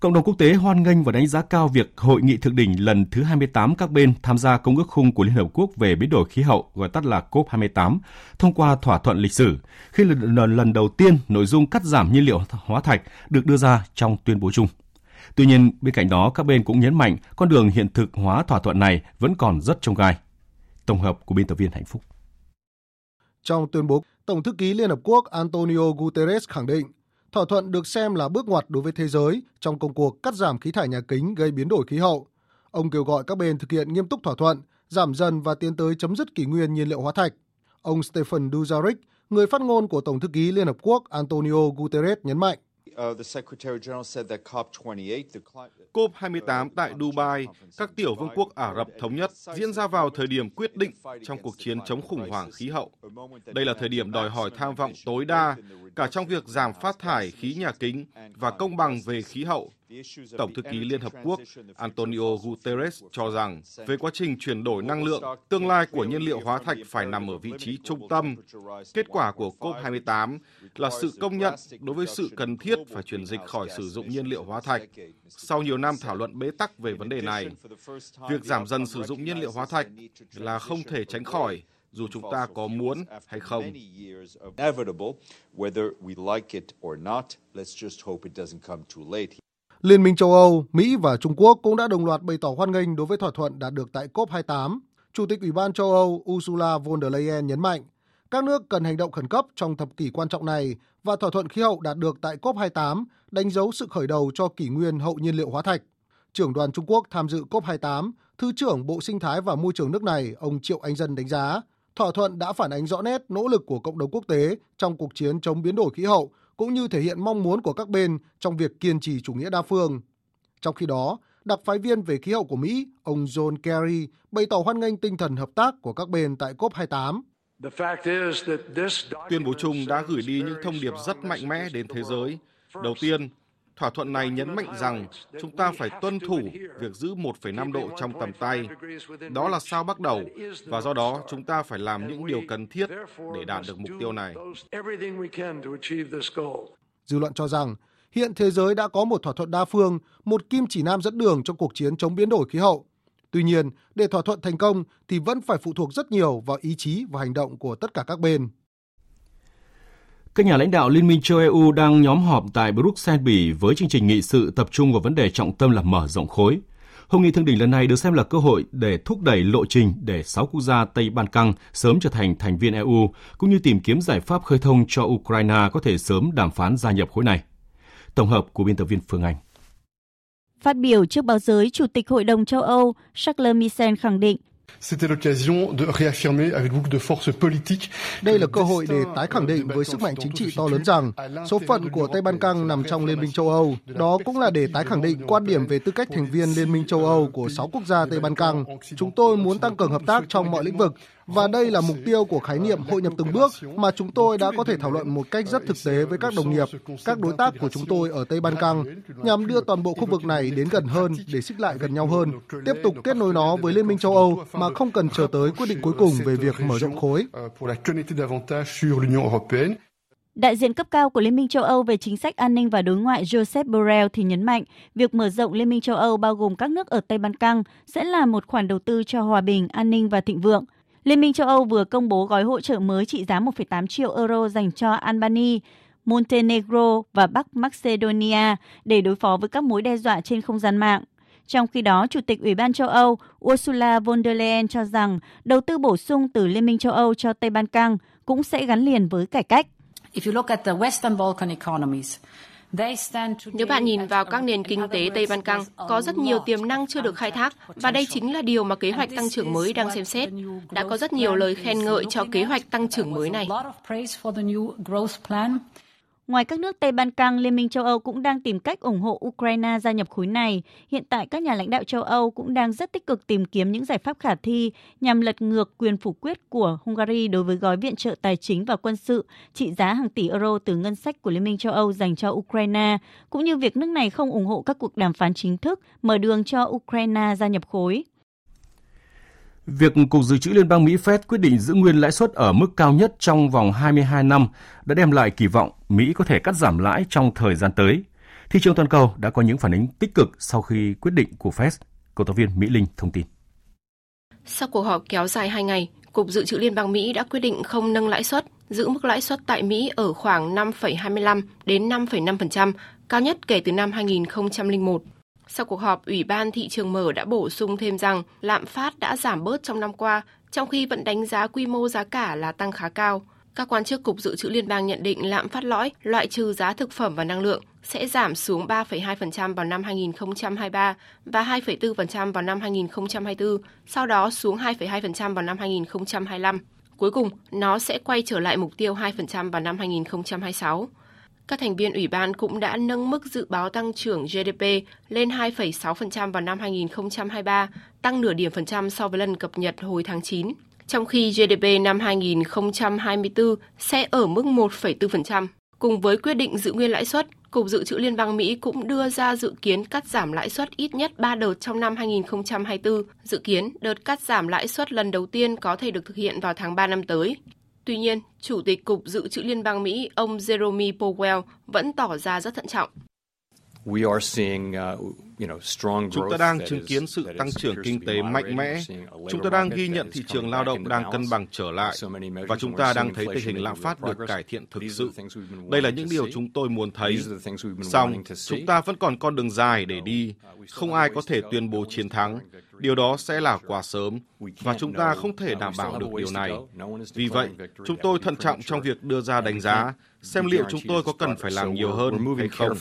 Cộng đồng quốc tế hoan nghênh và đánh giá cao việc Hội nghị thượng đỉnh lần thứ 28 các bên tham gia Công ước Khung của Liên Hợp Quốc về biến đổi khí hậu, gọi tắt là COP28, thông qua thỏa thuận lịch sử, khi lần đầu tiên nội dung cắt giảm nhiên liệu hóa thạch được đưa ra trong tuyên bố chung. Tuy nhiên, bên cạnh đó, các bên cũng nhấn mạnh con đường hiện thực hóa thỏa thuận này vẫn còn rất chông gai. Tổng hợp của biên tập viên Hạnh Phúc. Trong tuyên bố, Tổng thư ký Liên Hợp Quốc Antonio Guterres khẳng định, thỏa thuận được xem là bước ngoặt đối với thế giới trong công cuộc cắt giảm khí thải nhà kính gây biến đổi khí hậu. Ông kêu gọi các bên thực hiện nghiêm túc thỏa thuận, giảm dần và tiến tới chấm dứt kỷ nguyên nhiên liệu hóa thạch. Ông Stephen Dujarric, người phát ngôn của Tổng thư ký Liên Hợp Quốc Antonio Guterres nhấn mạnh. COP28 tại Dubai, các tiểu vương quốc Ả Rập Thống Nhất diễn ra vào thời điểm quyết định trong cuộc chiến chống khủng hoảng khí hậu. Đây là thời điểm đòi hỏi tham vọng tối đa, cả trong việc giảm phát thải khí nhà kính và công bằng về khí hậu. Tổng thư ký Liên Hợp Quốc Antonio Guterres cho rằng về quá trình chuyển đổi năng lượng, tương lai của nhiên liệu hóa thạch phải nằm ở vị trí trung tâm. Kết quả của COP28 là sự công nhận đối với sự cần thiết phải chuyển dịch khỏi sử dụng nhiên liệu hóa thạch. Sau nhiều năm thảo luận bế tắc về vấn đề này, việc giảm dần sử dụng nhiên liệu hóa thạch là không thể tránh khỏi, dù chúng ta có muốn hay không. Liên minh châu Âu, Mỹ và Trung Quốc cũng đã đồng loạt bày tỏ hoan nghênh đối với thỏa thuận đạt được tại COP28. Chủ tịch Ủy ban châu Âu Ursula von der Leyen nhấn mạnh, các nước cần hành động khẩn cấp trong thập kỷ quan trọng này và thỏa thuận khí hậu đạt được tại COP28 đánh dấu sự khởi đầu cho kỷ nguyên hậu nhiên liệu hóa thạch. Trưởng đoàn Trung Quốc tham dự COP28, Thứ trưởng Bộ Sinh thái và Môi trường nước này, ông Triệu Anh Dân đánh giá, thỏa thuận đã phản ánh rõ nét nỗ lực của cộng đồng quốc tế trong cuộc chiến chống biến đổi khí hậu, cũng như thể hiện mong muốn của các bên trong việc kiên trì chủ nghĩa đa phương. Trong khi đó, đặc phái viên về khí hậu của Mỹ, ông John Kerry, bày tỏ hoan nghênh tinh thần hợp tác của các bên tại COP28. Tuyên bố chung đã gửi đi những thông điệp rất mạnh mẽ đến thế giới. Đầu tiên, thỏa thuận này nhấn mạnh rằng chúng ta phải tuân thủ việc giữ 1,5 độ trong tầm tay. Đó là sao bắt đầu, và do đó chúng ta phải làm những điều cần thiết để đạt được mục tiêu này. Dư luận cho rằng, hiện thế giới đã có một thỏa thuận đa phương, một kim chỉ nam dẫn đường trong cuộc chiến chống biến đổi khí hậu. Tuy nhiên, để thỏa thuận thành công thì vẫn phải phụ thuộc rất nhiều vào ý chí và hành động của tất cả các bên. Các nhà lãnh đạo Liên minh châu EU đang nhóm họp tại Bruxelles, Bỉ với chương trình nghị sự tập trung vào vấn đề trọng tâm là mở rộng khối. Hội nghị thượng đỉnh lần này được xem là cơ hội để thúc đẩy lộ trình để 6 quốc gia Tây Ban Căng sớm trở thành thành viên EU, cũng như tìm kiếm giải pháp khơi thông cho Ukraine có thể sớm đàm phán gia nhập khối này. Tổng hợp của biên tập viên Phương Anh. Phát biểu trước báo giới, Chủ tịch Hội đồng châu Âu Charles Michel khẳng định, đây là cơ hội để tái khẳng định với sức mạnh chính trị to lớn rằng số phận của Tây Ban Căng nằm trong Liên minh châu Âu. Đó cũng là để tái khẳng định quan điểm về tư cách thành viên Liên minh châu Âu của 6 quốc gia Tây Ban Căng. Chúng tôi muốn tăng cường hợp tác trong mọi lĩnh vực, và đây là mục tiêu của khái niệm hội nhập từng bước mà chúng tôi đã có thể thảo luận một cách rất thực tế với các đồng nghiệp, các đối tác của chúng tôi ở Tây Ban Căng, nhằm đưa toàn bộ khu vực này đến gần hơn để xích lại gần nhau hơn, tiếp tục kết nối nó với Liên minh châu Âu mà không cần chờ tới quyết định cuối cùng về việc mở rộng khối. Đại diện cấp cao của Liên minh châu Âu về chính sách an ninh và đối ngoại Josep Borrell thì nhấn mạnh, việc mở rộng Liên minh châu Âu bao gồm các nước ở Tây Ban Căng sẽ là một khoản đầu tư cho hòa bình, an ninh và thịnh vượng. Liên minh châu Âu vừa công bố gói hỗ trợ mới trị giá 1,8 triệu euro dành cho Albania, Montenegro và Bắc Macedonia để đối phó với các mối đe dọa trên không gian mạng. Trong khi đó, Chủ tịch Ủy ban châu Âu Ursula von der Leyen cho rằng đầu tư bổ sung từ Liên minh châu Âu cho Tây Ban Căng cũng sẽ gắn liền với cải cách. Nếu bạn nhìn vào các nền kinh tế Tây Ban Căng, có rất nhiều tiềm năng chưa được khai thác và đây chính là điều mà kế hoạch tăng trưởng mới đang xem xét. Đã có rất nhiều lời khen ngợi cho kế hoạch tăng trưởng mới này. Ngoài các nước Tây Ban Căng, Liên minh châu Âu cũng đang tìm cách ủng hộ Ukraine gia nhập khối này. Hiện tại, các nhà lãnh đạo châu Âu cũng đang rất tích cực tìm kiếm những giải pháp khả thi nhằm lật ngược quyền phủ quyết của Hungary đối với gói viện trợ tài chính và quân sự trị giá hàng tỷ euro từ ngân sách của Liên minh châu Âu dành cho Ukraine, cũng như việc nước này không ủng hộ các cuộc đàm phán chính thức mở đường cho Ukraine gia nhập khối. Việc Cục Dự trữ Liên bang Mỹ Fed quyết định giữ nguyên lãi suất ở mức cao nhất trong vòng 22 năm đã đem lại kỳ vọng Mỹ có thể cắt giảm lãi trong thời gian tới. Thị trường toàn cầu đã có những phản ứng tích cực sau khi quyết định của Fed. Cộng tác viên Mỹ Linh thông tin. Sau cuộc họp kéo dài 2 ngày, Cục Dự trữ Liên bang Mỹ đã quyết định không nâng lãi suất, giữ mức lãi suất tại Mỹ ở khoảng 5,25 đến 5,5%, cao nhất kể từ năm 2001. Sau cuộc họp, Ủy ban Thị trường Mở đã bổ sung thêm rằng lạm phát đã giảm bớt trong năm qua, trong khi vẫn đánh giá quy mô giá cả là tăng khá cao. Các quan chức Cục Dự trữ Liên bang nhận định lạm phát lõi, loại trừ giá thực phẩm và năng lượng, sẽ giảm xuống 3,2% vào năm 2023 và 2,4% vào năm 2024, sau đó xuống 2,2% vào năm 2025. Cuối cùng, nó sẽ quay trở lại mục tiêu 2% vào năm 2026. Các thành viên ủy ban cũng đã nâng mức dự báo tăng trưởng GDP lên 2,6% vào năm 2023, tăng nửa điểm phần trăm so với lần cập nhật hồi tháng 9, trong khi GDP năm 2024 sẽ ở mức 1,4%. Cùng với quyết định giữ nguyên lãi suất, Cục Dự trữ Liên bang Mỹ cũng đưa ra dự kiến cắt giảm lãi suất ít nhất 3 đợt trong năm 2024. Dự kiến đợt cắt giảm lãi suất lần đầu tiên có thể được thực hiện vào tháng 3 năm tới. Tuy nhiên, Chủ tịch Cục Dự trữ Liên bang Mỹ, ông Jerome Powell vẫn tỏ ra rất thận trọng. Chúng ta đang chứng kiến sự tăng trưởng kinh tế mạnh mẽ. Chúng ta đang ghi nhận thị trường lao động đang cân bằng trở lại. Và chúng ta đang thấy tình hình lạm phát được cải thiện thực sự. Đây là những điều chúng tôi muốn thấy. Song, chúng ta vẫn còn con đường dài để đi. Không ai có thể tuyên bố chiến thắng. Điều đó sẽ là quá sớm. Và chúng ta không thể đảm bảo được điều này. Vì vậy, chúng tôi thận trọng trong việc đưa ra đánh giá, xem liệu chúng tôi có cần phải làm nhiều hơn hay không.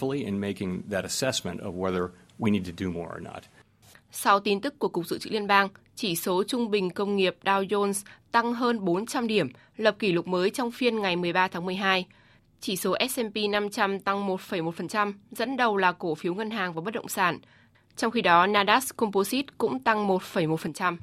Sau tin tức của Cục Dự trữ Liên bang, chỉ số trung bình công nghiệp Dow Jones tăng hơn 400 điểm, lập kỷ lục mới trong phiên ngày 13 tháng 12. Chỉ số S&P 500 tăng 1,1%, dẫn đầu là cổ phiếu ngân hàng và bất động sản. Trong khi đó, Nasdaq Composite cũng tăng 1,1%.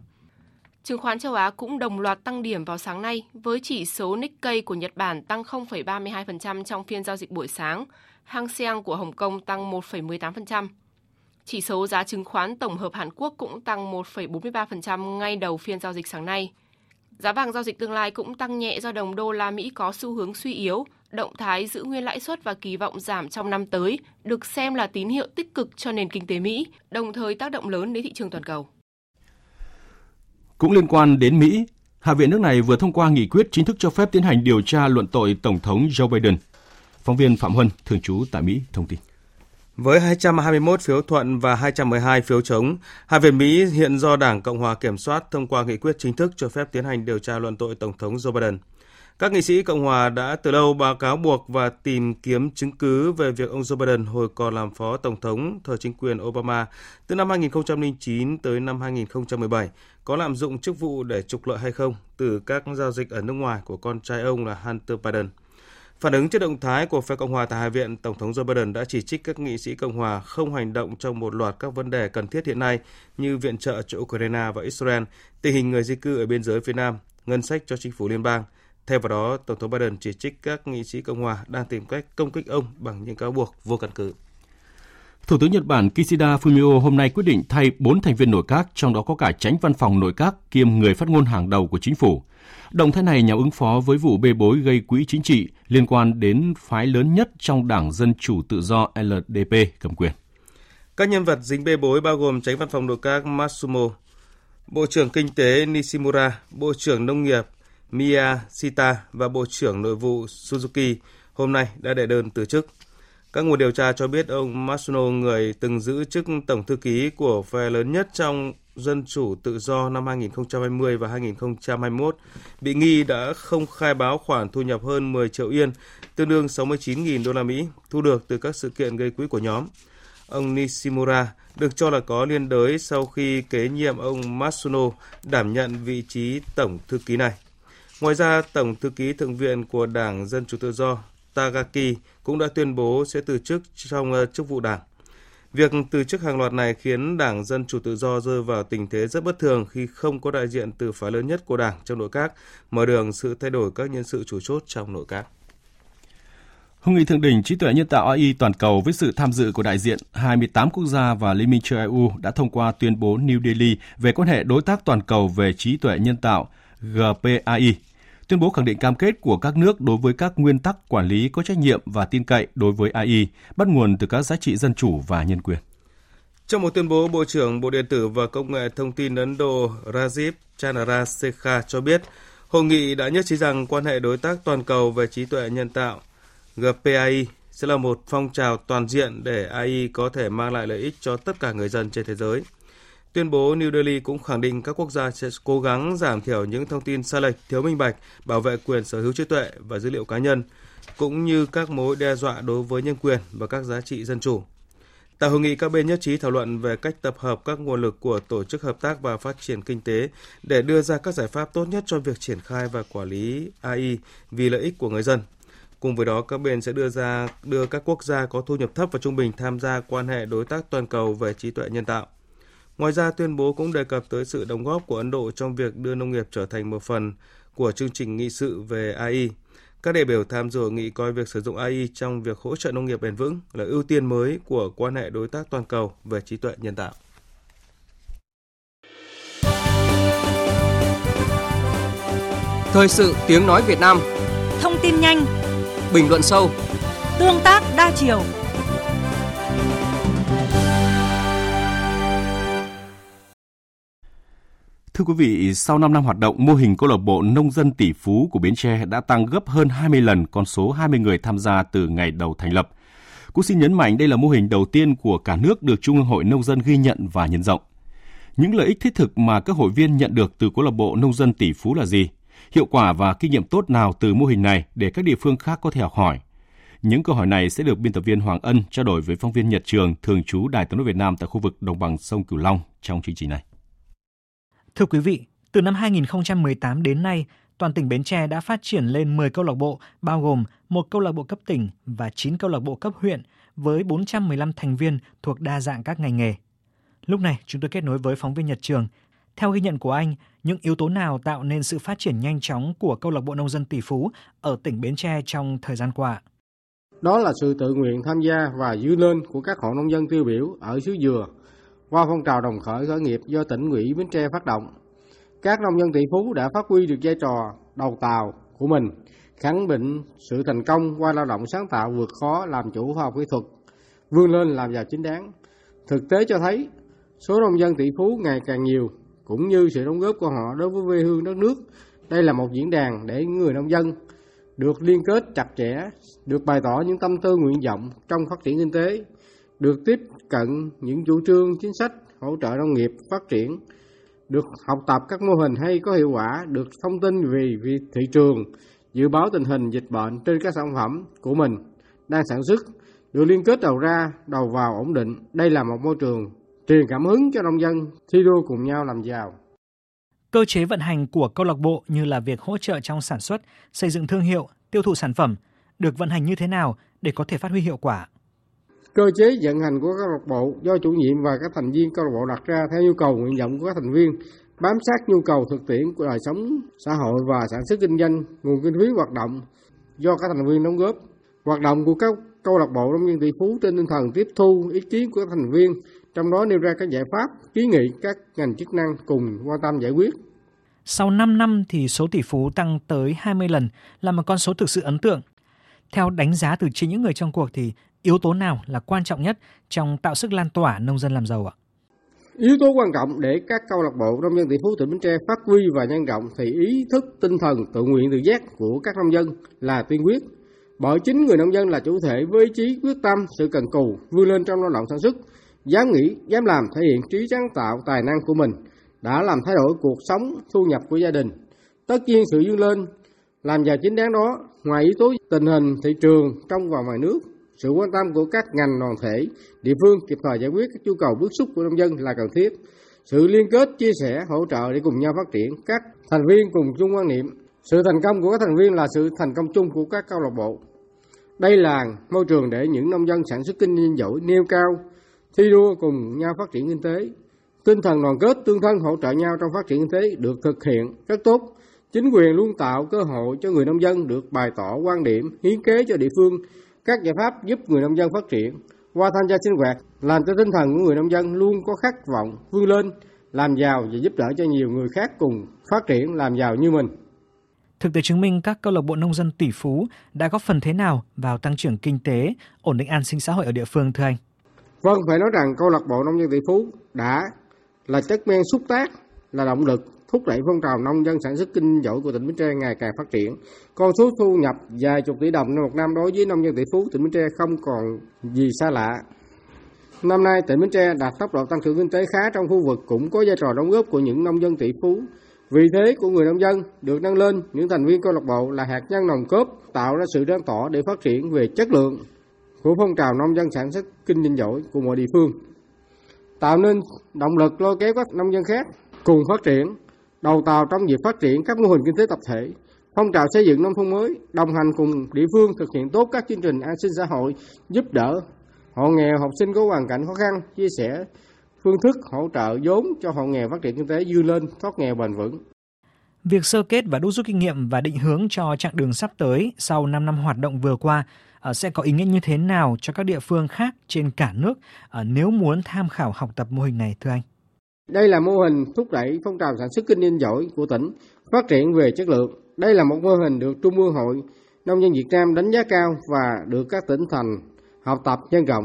Chứng khoán châu Á cũng đồng loạt tăng điểm vào sáng nay, với chỉ số Nikkei của Nhật Bản tăng 0,32% trong phiên giao dịch buổi sáng, Hang Seng của Hồng Kông tăng 1,18%. Chỉ số giá chứng khoán tổng hợp Hàn Quốc cũng tăng 1,43% ngay đầu phiên giao dịch sáng nay. Giá vàng giao dịch tương lai cũng tăng nhẹ do đồng đô la Mỹ có xu hướng suy yếu, động thái giữ nguyên lãi suất và kỳ vọng giảm trong năm tới được xem là tín hiệu tích cực cho nền kinh tế Mỹ, đồng thời tác động lớn đến thị trường toàn cầu. Cũng liên quan đến Mỹ, Hạ viện nước này vừa thông qua nghị quyết chính thức cho phép tiến hành điều tra luận tội Tổng thống Joe Biden. Phóng viên Phạm Huân, thường trú tại Mỹ, thông tin. Với 221 phiếu thuận và 212 phiếu chống, Hạ viện Mỹ hiện do Đảng Cộng hòa kiểm soát thông qua nghị quyết chính thức cho phép tiến hành điều tra luận tội Tổng thống Joe Biden. Các nghị sĩ Cộng hòa đã từ lâu báo cáo buộc và tìm kiếm chứng cứ về việc ông Joe Biden hồi còn làm phó tổng thống thời chính quyền Obama từ năm 2009 tới năm 2017 có lạm dụng chức vụ để trục lợi hay không từ các giao dịch ở nước ngoài của con trai ông là Hunter Biden. Phản ứng trước động thái của phe Cộng hòa tại Hạ viện, Tổng thống Joe Biden đã chỉ trích các nghị sĩ Cộng hòa không hành động trong một loạt các vấn đề cần thiết hiện nay như viện trợ cho Ukraine và Israel, tình hình người di cư ở biên giới phía Nam, ngân sách cho chính phủ liên bang. Thay vào đó, Tổng thống Biden chỉ trích các nghị sĩ Cộng hòa đang tìm cách công kích ông bằng những cáo buộc vô căn cứ. Thủ tướng Nhật Bản Kishida Fumio hôm nay quyết định thay 4 thành viên nội các, trong đó có cả Chánh Văn phòng Nội các kiêm người phát ngôn hàng đầu của chính phủ. Động thái này nhằm ứng phó với vụ bê bối gây quỹ chính trị liên quan đến phái lớn nhất trong Đảng Dân Chủ Tự Do LDP cầm quyền. Các nhân vật dính bê bối bao gồm Chánh Văn phòng Nội các Matsumo, Bộ trưởng Kinh tế Nishimura, Bộ trưởng Nông nghiệp Miyashita và Bộ trưởng Nội vụ Suzuki hôm nay đã đệ đơn từ chức. Các nguồn điều tra cho biết ông Masuno, người từng giữ chức tổng thư ký của phe lớn nhất trong Dân chủ tự do năm 2020 và 2021, bị nghi đã không khai báo khoản thu nhập hơn 10 triệu yên, tương đương 69.000 đô la Mỹ thu được từ các sự kiện gây quỹ của nhóm. Ông Nishimura được cho là có liên đới sau khi kế nhiệm ông Masuno đảm nhận vị trí tổng thư ký này. Ngoài ra, tổng thư ký thượng viện của Đảng Dân chủ tự do Tagaki cũng đã tuyên bố sẽ từ chức trong chức vụ đảng. Việc từ chức hàng loạt này khiến Đảng Dân chủ tự do rơi vào tình thế rất bất thường khi không có đại diện từ phái lớn nhất của đảng trong nội các, mở đường sự thay đổi các nhân sự chủ chốt trong nội các. Hội nghị thượng đỉnh trí tuệ nhân tạo AI toàn cầu với sự tham dự của đại diện 28 quốc gia và Liên minh châu EU đã thông qua tuyên bố New Delhi về quan hệ đối tác toàn cầu về trí tuệ nhân tạo GPAI. Tuyên bố khẳng định cam kết của các nước đối với các nguyên tắc quản lý có trách nhiệm và tin cậy đối với AI, bắt nguồn từ các giá trị dân chủ và nhân quyền. Trong một tuyên bố, Bộ trưởng Bộ Điện tử và Công nghệ Thông tin Ấn Độ Rajiv Chandrasekha cho biết, hội nghị đã nhất trí rằng quan hệ đối tác toàn cầu về trí tuệ nhân tạo GPAI sẽ là một phong trào toàn diện để AI có thể mang lại lợi ích cho tất cả người dân trên thế giới. Tuyên bố New Delhi cũng khẳng định các quốc gia sẽ cố gắng giảm thiểu những thông tin sai lệch, thiếu minh bạch, bảo vệ quyền sở hữu trí tuệ và dữ liệu cá nhân, cũng như các mối đe dọa đối với nhân quyền và các giá trị dân chủ. Tại hội nghị, các bên nhất trí thảo luận về cách tập hợp các nguồn lực của Tổ chức Hợp tác và Phát triển Kinh tế để đưa ra các giải pháp tốt nhất cho việc triển khai và quản lý AI vì lợi ích của người dân. Cùng với đó, các bên sẽ đưa các quốc gia có thu nhập thấp và trung bình tham gia quan hệ đối tác toàn cầu về trí tuệ nhân tạo. Ngoài ra, tuyên bố cũng đề cập tới sự đóng góp của Ấn Độ trong việc đưa nông nghiệp trở thành một phần của chương trình nghị sự về AI. Các đại biểu tham dự hội nghị coi việc sử dụng AI trong việc hỗ trợ nông nghiệp bền vững là ưu tiên mới của quan hệ đối tác toàn cầu về trí tuệ nhân tạo. Thời sự tiếng nói Việt Nam. Thông tin nhanh, bình luận sâu, tương tác đa chiều. Thưa quý vị, sau 5 năm hoạt động, mô hình câu lạc bộ nông dân tỷ phú của Bến Tre đã tăng gấp hơn 20 lần con số 20 người tham gia từ ngày đầu thành lập. Cũng xin nhấn mạnh đây là mô hình đầu tiên của cả nước được Trung ương Hội Nông dân ghi nhận và nhân rộng. Những lợi ích thiết thực mà các hội viên nhận được từ câu lạc bộ nông dân tỷ phú là gì? Hiệu quả và kinh nghiệm tốt nào từ mô hình này để các địa phương khác có thể học hỏi? Những câu hỏi này sẽ được biên tập viên Hoàng Ân trao đổi với phóng viên Nhật Trường, thường trú Đài Tiếng nói Việt Nam tại khu vực đồng bằng sông Cửu Long trong chương trình này. Thưa quý vị, từ năm 2018 đến nay, toàn tỉnh Bến Tre đã phát triển lên 10 câu lạc bộ, bao gồm 1 câu lạc bộ cấp tỉnh và 9 câu lạc bộ cấp huyện với 415 thành viên thuộc đa dạng các ngành nghề. Lúc này, chúng tôi kết nối với phóng viên Nhật Trường. Theo ghi nhận của anh, những yếu tố nào tạo nên sự phát triển nhanh chóng của câu lạc bộ nông dân tỷ phú ở tỉnh Bến Tre trong thời gian qua? Đó là sự tự nguyện tham gia và vươn lên của các hộ nông dân tiêu biểu ở xứ Dừa. Qua phong trào đồng khởi khởi nghiệp do tỉnh ủy Bến Tre phát động, các nông dân tỷ phú đã phát huy được vai trò đầu tàu của mình, khẳng định sự thành công qua lao động sáng tạo, vượt khó, làm chủ khoa học kỹ thuật, vươn lên làm giàu chính đáng. Thực tế cho thấy số nông dân tỷ phú ngày càng nhiều, cũng như sự đóng góp của họ đối với quê hương đất nước. Đây là một diễn đàn để người nông dân được liên kết chặt chẽ, được bày tỏ những tâm tư nguyện vọng trong phát triển kinh tế, được tiếp cận những chủ trương chính sách hỗ trợ nông nghiệp phát triển, được học tập các mô hình hay có hiệu quả, được thông tin về thị trường, dự báo tình hình dịch bệnh trên các sản phẩm của mình đang sản xuất, được liên kết đầu ra, đầu vào ổn định. Đây là một môi trường truyền cảm hứng cho nông dân thi đua cùng nhau làm giàu. Cơ chế vận hành của câu lạc bộ như là việc hỗ trợ trong sản xuất, xây dựng thương hiệu, tiêu thụ sản phẩm, được vận hành như thế nào để có thể phát huy hiệu quả? Cơ chế vận hành của câu lạc bộ do chủ nhiệm và các thành viên câu lạc bộ đặt ra theo nhu cầu nguyện vọng của các thành viên, bám sát nhu cầu thực tiễn của đời sống xã hội và sản xuất kinh doanh, nguồn kinh phí hoạt động do các thành viên đóng góp. Hoạt động của các câu lạc bộ nông dân tỷ phú trên tinh thần tiếp thu ý kiến của các thành viên, trong đó nêu ra các giải pháp, kiến nghị các ngành chức năng cùng quan tâm giải quyết. Sau 5 năm thì số tỷ phú tăng tới 20 lần là một con số thực sự ấn tượng. Theo đánh giá từ chính những người trong cuộc thì yếu tố nào là quan trọng nhất trong tạo sức lan tỏa nông dân làm giàu ạ? Yếu tố quan trọng để các câu lạc bộ nông dân tỷ phú tỉnh Bến Tre phát huy và nhân rộng thì ý thức, tinh thần tự nguyện tự giác của các nông dân là tiên quyết. bởi chính người nông dân là chủ thể với chí quyết tâm, sự cần cù, vươn lên trong lao động sản xuất, dám nghĩ, dám làm, thể hiện trí sáng tạo, tài năng của mình, đã làm thay đổi cuộc sống, thu nhập của gia đình. Tất nhiên sự vươn lên, làm giàu chính đáng đó, ngoài yếu tố tình hình thị trường trong và ngoài nước, sự quan tâm của các ngành đoàn thể, địa phương kịp thời giải quyết các nhu cầu bức xúc của nông dân là cần thiết. Sự liên kết, chia sẻ, hỗ trợ để cùng nhau phát triển, các thành viên cùng chung quan niệm. Sự thành công của các thành viên là sự thành công chung của các câu lạc bộ. Đây là môi trường để những nông dân sản xuất kinh doanh giỏi nêu cao, thi đua cùng nhau phát triển kinh tế. Tinh thần đoàn kết, tương thân hỗ trợ nhau trong phát triển kinh tế được thực hiện rất tốt. Chính quyền luôn tạo cơ hội cho người nông dân được bày tỏ quan điểm, hiến kế cho địa phương các giải pháp giúp người nông dân phát triển. Qua tham gia sinh hoạt, làm cho tinh thần của người nông dân luôn có khát vọng vươn lên, làm giàu và giúp đỡ cho nhiều người khác cùng phát triển làm giàu như mình. Thực tế chứng minh các câu lạc bộ nông dân tỷ phú đã góp phần thế nào vào tăng trưởng kinh tế, ổn định an sinh xã hội ở địa phương thưa anh? Vâng, phải nói rằng câu lạc bộ nông dân tỷ phú đã là chất men xúc tác, là động lực thúc đẩy phong trào nông dân sản xuất kinh giỏi của tỉnh Bến Tre ngày càng phát triển. Con số thu nhập vài chục tỷ đồng một năm đối với nông dân tỷ phú tỉnh Bến Tre không còn gì xa lạ. Năm nay tỉnh Bến Tre đạt tốc độ tăng trưởng kinh tế khá trong khu vực, cũng có vai trò đóng góp của những nông dân tỷ phú. Vị thế của người nông dân được nâng lên, những thành viên câu lạc bộ là hạt nhân nòng cốt tạo ra sự lan tỏa để phát triển về chất lượng của phong trào nông dân sản xuất kinh doanh giỏi của mọi địa phương, tạo nên động lực lôi kéo các nông dân khác cùng phát triển, đầu tàu trong việc phát triển các mô hình kinh tế tập thể, phong trào xây dựng nông thôn mới, đồng hành cùng địa phương thực hiện tốt các chương trình an sinh xã hội, giúp đỡ hộ nghèo, học sinh có hoàn cảnh khó khăn, chia sẻ phương thức hỗ trợ vốn cho hộ nghèo phát triển kinh tế vươn lên thoát nghèo bền vững. Việc sơ kết và đúc rút kinh nghiệm và định hướng cho chặng đường sắp tới sau 5 năm hoạt động vừa qua sẽ có ý nghĩa như thế nào cho các địa phương khác trên cả nước nếu muốn tham khảo học tập mô hình này thưa anh? Đây là mô hình thúc đẩy phong trào sản xuất kinh doanh giỏi của tỉnh phát triển về chất lượng. Đây là một mô hình được Trung ương Hội Nông dân Việt Nam đánh giá cao và được các tỉnh thành học tập nhân rộng.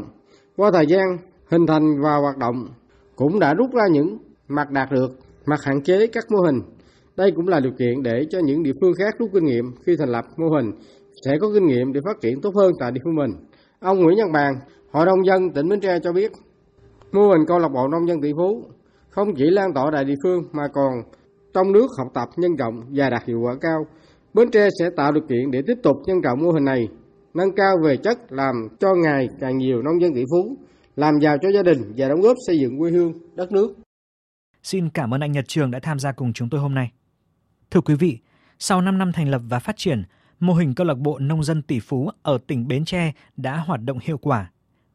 Qua thời gian hình thành và hoạt động cũng đã rút ra những mặt đạt được, mặt hạn chế các mô hình. Đây cũng là điều kiện để cho những địa phương khác rút kinh nghiệm, khi thành lập mô hình sẽ có kinh nghiệm để phát triển tốt hơn tại địa phương mình. Ông Nguyễn Văn Bàn, Hội nông dân tỉnh Bến Tre cho biết, mô hình câu lạc bộ nông dân tỷ phú không chỉ lan tỏa tại địa phương mà còn trong nước học tập nhân rộng và đạt hiệu quả cao. Bến Tre sẽ tạo điều kiện để tiếp tục nhân rộng mô hình này, nâng cao về chất, làm cho ngày càng nhiều nông dân tỷ phú làm giàu cho gia đình và đóng góp xây dựng quê hương, đất nước. Xin cảm ơn anh Nhật Trường đã tham gia cùng chúng tôi hôm nay. Thưa quý vị, sau 5 năm thành lập và phát triển, mô hình câu lạc bộ nông dân tỷ phú ở tỉnh Bến Tre đã hoạt động hiệu quả.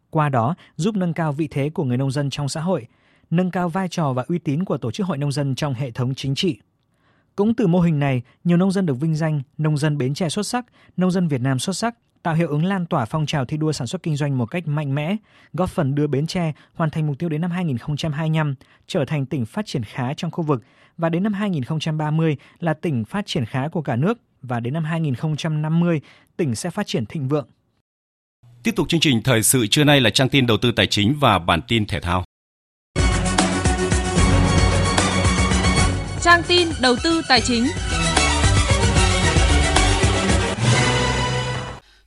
Qua đó, giúp nâng cao vị thế của người nông dân trong xã hội, nâng cao vai trò và uy tín của tổ chức hội nông dân trong hệ thống chính trị. Cũng từ mô hình này, nhiều nông dân được vinh danh nông dân Bến Tre xuất sắc, nông dân Việt Nam xuất sắc, tạo hiệu ứng lan tỏa phong trào thi đua sản xuất kinh doanh một cách mạnh mẽ, góp phần đưa Bến Tre hoàn thành mục tiêu đến năm 2025 trở thành tỉnh phát triển khá trong khu vực và đến năm 2030 là tỉnh phát triển khá của cả nước và đến năm 2050 tỉnh sẽ phát triển thịnh vượng. Tiếp tục chương trình thời sự trưa nay là trang tin đầu tư tài chính và bản tin thể thao. Trang tin đầu tư tài chính.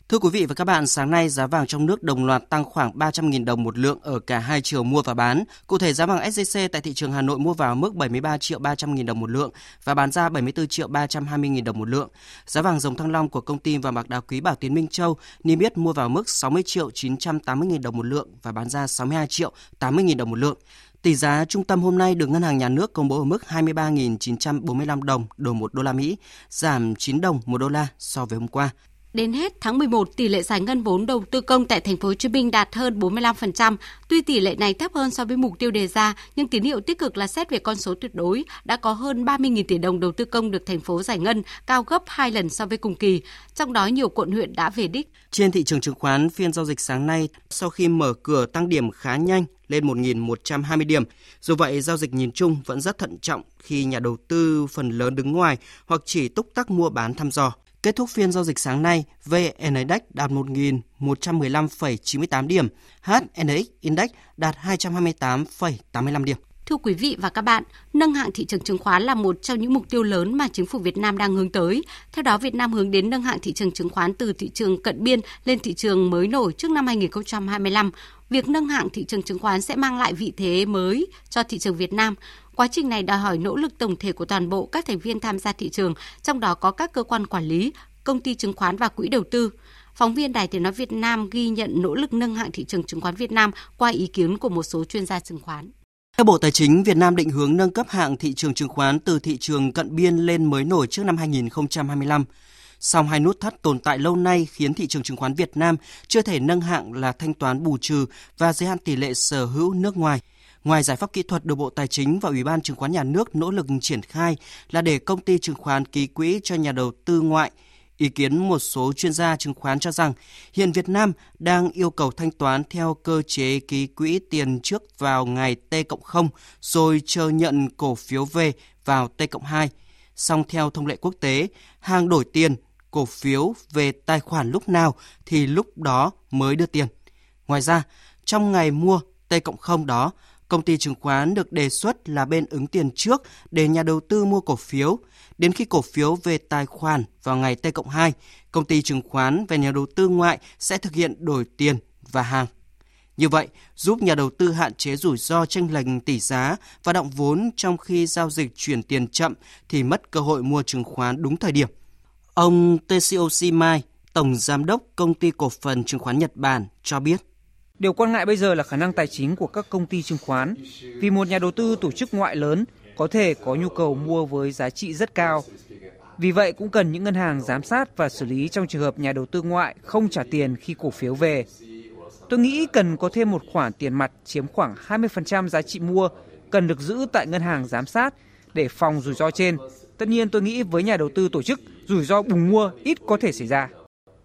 Thưa quý vị và các bạn, sáng nay giá vàng trong nước đồng loạt tăng khoảng 300.000 đồng một lượng ở cả hai chiều mua và bán. Cụ thể giá vàng SJC tại thị trường Hà Nội mua vào mức 73.300.000 đồng một lượng và bán ra 74.320.000 đồng một lượng. Giá vàng dòng Thăng Long của công ty vàng bạc đá quý Bảo Tín Minh Châu niêm yết mua vào mức 60.980.000 đồng một lượng và bán ra 62.080.000 đồng một lượng. Tỷ giá trung tâm hôm nay được Ngân hàng Nhà nước công bố ở mức 23.945 đồng đổi 1 đô la Mỹ, giảm 9 đồng 1 đô la so với hôm qua. Đến hết tháng 11, tỷ lệ giải ngân vốn đầu tư công tại thành phố Hồ Chí Minh đạt hơn 45%. Tuy tỷ lệ này thấp hơn so với mục tiêu đề ra, nhưng tín hiệu tích cực là xét về con số tuyệt đối, đã có hơn 30.000 tỷ đồng đầu tư công được thành phố giải ngân, cao gấp 2 lần so với cùng kỳ. Trong đó nhiều quận huyện đã về đích. Trên thị trường chứng khoán, phiên giao dịch sáng nay sau khi mở cửa tăng điểm khá nhanh lên 1.120 điểm. Dù vậy, giao dịch nhìn chung vẫn rất thận trọng khi nhà đầu tư phần lớn đứng ngoài hoặc chỉ túc tắc mua bán thăm dò. Kết thúc phiên giao dịch sáng nay, VN Index đạt 1.115,98 điểm, HNX Index đạt 228,85 điểm. Thưa quý vị và các bạn, nâng hạng thị trường chứng khoán là một trong những mục tiêu lớn mà chính phủ Việt Nam đang hướng tới. Theo đó, Việt Nam hướng đến nâng hạng thị trường chứng khoán từ thị trường cận biên lên thị trường mới nổi trước năm 2025. Việc nâng hạng thị trường chứng khoán sẽ mang lại vị thế mới cho thị trường Việt Nam. Quá trình này đòi hỏi nỗ lực tổng thể của toàn bộ các thành viên tham gia thị trường, trong đó có các cơ quan quản lý, công ty chứng khoán và quỹ đầu tư. Phóng viên Đài Tiếng nói Việt Nam ghi nhận nỗ lực nâng hạng thị trường chứng khoán Việt Nam qua ý kiến của một số chuyên gia chứng khoán. Theo Bộ Tài chính, Việt Nam định hướng nâng cấp hạng thị trường chứng khoán từ thị trường cận biên lên mới nổi trước năm 2025. Song hai nút thắt tồn tại lâu nay khiến thị trường chứng khoán Việt Nam chưa thể nâng hạng là thanh toán bù trừ và giới hạn tỷ lệ sở hữu nước ngoài. Ngoài giải pháp kỹ thuật được Bộ Tài chính và Ủy ban Chứng khoán Nhà nước nỗ lực triển khai là để công ty chứng khoán ký quỹ cho nhà đầu tư ngoại, ý kiến một số chuyên gia chứng khoán cho rằng hiện Việt Nam đang yêu cầu thanh toán theo cơ chế ký quỹ tiền trước vào ngày T+0 rồi chờ nhận cổ phiếu về vào T+2. Song theo thông lệ quốc tế, hàng đổi tiền, cổ phiếu về tài khoản lúc nào thì lúc đó mới đưa tiền. Ngoài ra, trong ngày mua T+0 đó, công ty chứng khoán được đề xuất là bên ứng tiền trước để nhà đầu tư mua cổ phiếu. Đến khi cổ phiếu về tài khoản vào ngày T+2, công ty chứng khoán và nhà đầu tư ngoại sẽ thực hiện đổi tiền và hàng. Như vậy, giúp nhà đầu tư hạn chế rủi ro chênh lệch tỷ giá và động vốn trong khi giao dịch chuyển tiền chậm thì mất cơ hội mua chứng khoán đúng thời điểm. Ông Tetsuyoshi Mai, Tổng Giám đốc Công ty Cổ phần Chứng khoán Nhật Bản cho biết. Điều quan ngại bây giờ là khả năng tài chính của các công ty chứng khoán, vì một nhà đầu tư tổ chức ngoại lớn có thể có nhu cầu mua với giá trị rất cao. Vì vậy cũng cần những ngân hàng giám sát và xử lý trong trường hợp nhà đầu tư ngoại không trả tiền khi cổ phiếu về. Tôi nghĩ cần có thêm một khoản tiền mặt chiếm khoảng 20% giá trị mua cần được giữ tại ngân hàng giám sát để phòng rủi ro trên. Tất nhiên tôi nghĩ với nhà đầu tư tổ chức, rủi ro bùng mua ít có thể xảy ra.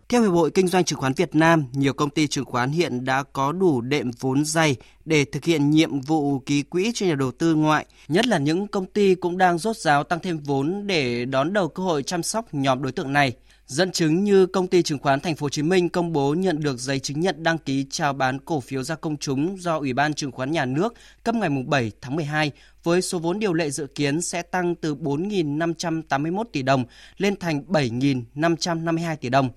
Theo Hiệp hội Kinh doanh Chứng khoán Việt Nam, nhiều công ty chứng khoán hiện đã có đủ đệm vốn dày để thực hiện nhiệm vụ ký quỹ cho nhà đầu tư ngoại, nhất là những công ty cũng đang rốt ráo tăng thêm vốn để đón đầu cơ hội chăm sóc nhóm đối tượng này. Dẫn chứng như công ty chứng khoán Thành phố Hồ Chí Minh công bố nhận được giấy chứng nhận đăng ký chào bán cổ phiếu ra công chúng do Ủy ban Chứng khoán Nhà nước cấp ngày 7 tháng 12 với số vốn điều lệ dự kiến sẽ tăng từ 4.581 tỷ đồng lên thành 7.552 tỷ đồng.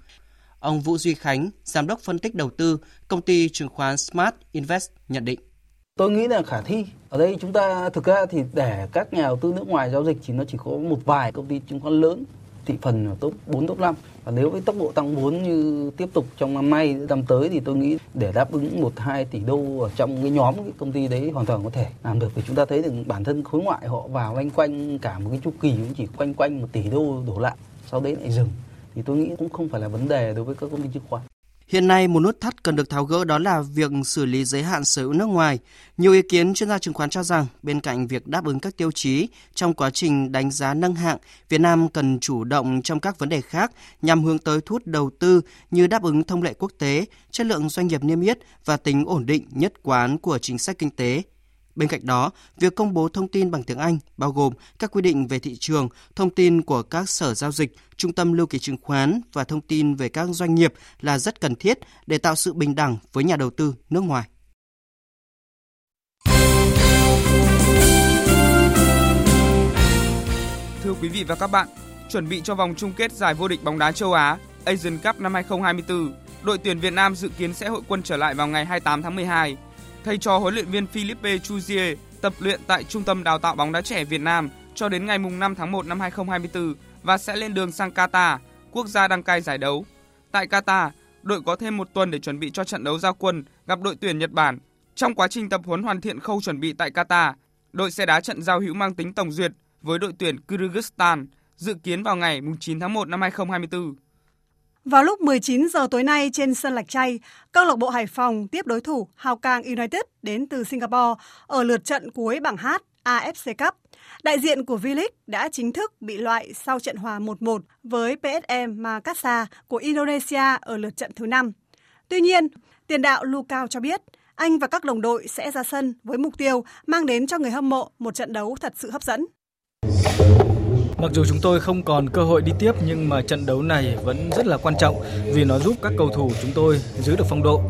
Ông Vũ Duy Khánh, Giám đốc phân tích đầu tư, công ty chứng khoán Smart Invest nhận định. Tôi nghĩ là khả thi. Ở đây chúng ta thực ra thì để các nhà đầu tư nước ngoài giao dịch thì nó chỉ có một vài công ty chứng khoán lớn, thị phần ở top 4, top 5. Và nếu với tốc độ tăng vốn như tiếp tục trong năm nay, năm tới thì tôi nghĩ để đáp ứng 1-2 tỷ đô ở trong cái nhóm cái công ty đấy hoàn toàn có thể làm được. Vì chúng ta thấy được bản thân khối ngoại họ vào lanh quanh cả một cái chu kỳ cũng chỉ quanh 1 tỷ đô đổ lại, sau đấy lại dừng. Thì tôi nghĩ cũng không phải là vấn đề đối với các công ty chứng khoán. Hiện nay một nút thắt cần được tháo gỡ đó là việc xử lý giới hạn sở hữu nước ngoài. Nhiều ý kiến chuyên gia chứng khoán cho rằng bên cạnh việc đáp ứng các tiêu chí trong quá trình đánh giá nâng hạng, Việt Nam cần chủ động trong các vấn đề khác nhằm hướng tới thu hút đầu tư như đáp ứng thông lệ quốc tế, chất lượng doanh nghiệp niêm yết và tính ổn định nhất quán của chính sách kinh tế. Bên cạnh đó, việc công bố thông tin bằng tiếng Anh bao gồm các quy định về thị trường, thông tin của các sở giao dịch, trung tâm lưu ký chứng khoán và thông tin về các doanh nghiệp là rất cần thiết để tạo sự bình đẳng với nhà đầu tư nước ngoài. Thưa quý vị và các bạn, chuẩn bị cho vòng chung kết giải vô địch bóng đá châu Á Asian Cup năm 2024, đội tuyển Việt Nam dự kiến sẽ hội quân trở lại vào ngày 28 tháng 12. Thầy trò huấn luyện viên Philippe Chuzier tập luyện tại Trung tâm Đào tạo bóng đá trẻ Việt Nam cho đến ngày 5 tháng 1 năm 2024 và sẽ lên đường sang Qatar, quốc gia đăng cai giải đấu. Tại Qatar, đội có thêm một tuần để chuẩn bị cho trận đấu ra quân gặp đội tuyển Nhật Bản. Trong quá trình tập huấn hoàn thiện khâu chuẩn bị tại Qatar, đội sẽ đá trận giao hữu mang tính tổng duyệt với đội tuyển Kyrgyzstan dự kiến vào ngày 9 tháng 1 năm 2024. Vào lúc 19 giờ tối nay trên sân Lạch Tray, câu lạc bộ Hải Phòng tiếp đối thủ Hao Cang United đến từ Singapore ở lượt trận cuối bảng H AFC Cup. Đại diện của V-League đã chính thức bị loại sau trận hòa 1-1 với PSM Makassar của Indonesia ở lượt trận thứ 5. Tuy nhiên, tiền đạo Lukau cho biết anh và các đồng đội sẽ ra sân với mục tiêu mang đến cho người hâm mộ một trận đấu thật sự hấp dẫn. Mặc dù chúng tôi không còn cơ hội đi tiếp nhưng mà trận đấu này vẫn rất là quan trọng vì nó giúp các cầu thủ chúng tôi giữ được phong độ.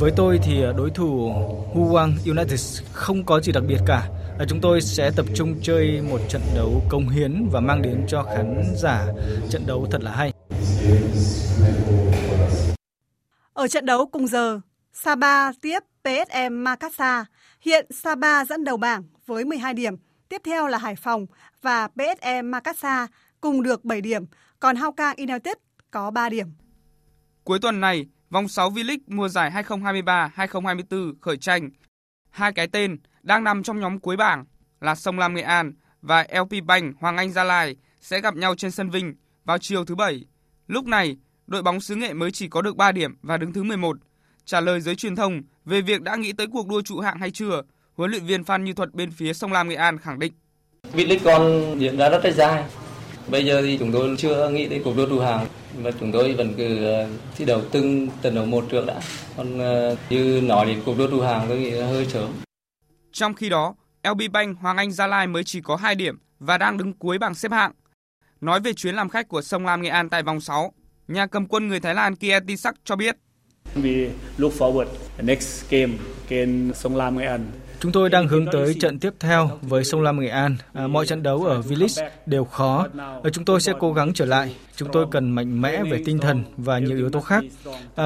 Với tôi thì đối thủ Hwang United không có gì đặc biệt cả. Chúng tôi sẽ tập trung chơi một trận đấu cống hiến và mang đến cho khán giả trận đấu thật là hay. Ở trận đấu cùng giờ, Sapa tiếp PSM Makassar. Hiện Sapa dẫn đầu bảng với 12 điểm. Tiếp theo là Hải Phòng và PSM Makassar cùng được 7 điểm. Còn Hauka United có 3 điểm. Cuối tuần này, vòng 6 V-League mùa giải 2023-2024 khởi tranh. Hai cái tên đang nằm trong nhóm cuối bảng là Sông Lam Nghệ An và LP Bank Hoàng Anh Gia Lai sẽ gặp nhau trên sân Vinh vào chiều thứ Bảy. Lúc này, đội bóng xứ Nghệ mới chỉ có được 3 điểm và đứng thứ 11. Trả lời giới truyền thông về việc đã nghĩ tới cuộc đua trụ hạng hay chưa, huấn luyện viên Phan Như Thuật bên phía Sông Lam Nghệ An khẳng định: V-League còn diễn ra rất là dài. Bây giờ thì chúng tôi chưa nghĩ tới cuộc đua trụ hạng và chúng tôi vẫn cứ thi đấu từng trận đấu một trước đã. Còn như nói đến cuộc đua trụ hạng tôi nghĩ là hơi sớm. Trong khi đó, LB Bank Hoàng Anh Gia Lai mới chỉ có 2 điểm và đang đứng cuối bảng xếp hạng. Nói về chuyến làm khách của Sông Lam Nghệ An tại vòng 6, nhà cầm quân người Thái Lan Kia Tisak cho biết: Chúng tôi đang hướng tới trận tiếp theo với Sông Lam Nghệ An. Mọi trận đấu ở V-League đều khó. Chúng tôi sẽ cố gắng trở lại. Chúng tôi cần mạnh mẽ về tinh thần và nhiều yếu tố khác.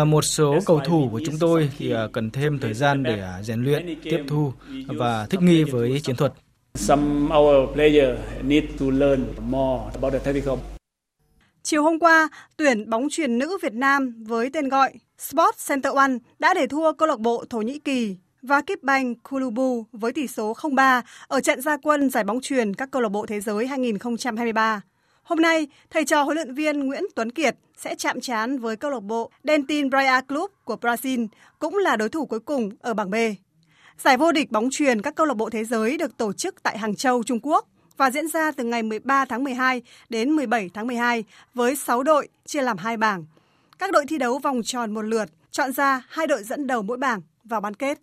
Một số cầu thủ của chúng tôi thì cần thêm thời gian để rèn luyện, tiếp thu và thích nghi với chiến thuật. Chiều hôm qua, tuyển bóng chuyền nữ Việt Nam với tên gọi Sport Center One đã để thua câu lạc bộ Thổ Nhĩ Kỳ và Kip Bank Kulubu với tỷ số 0-3 ở trận ra quân giải bóng chuyền các câu lạc bộ thế giới 2023. Hôm nay, thầy trò huấn luyện viên Nguyễn Tuấn Kiệt sẽ chạm trán với câu lạc bộ Dentin Braia Club của Brazil, cũng là đối thủ cuối cùng ở bảng B. Giải vô địch bóng chuyền các câu lạc bộ thế giới được tổ chức tại Hàng Châu, Trung Quốc và diễn ra từ ngày 13 tháng 12 đến 17 tháng 12 với 6 đội chia làm 2 bảng. Các đội thi đấu vòng tròn một lượt, chọn ra 2 đội dẫn đầu mỗi bảng vào bán kết.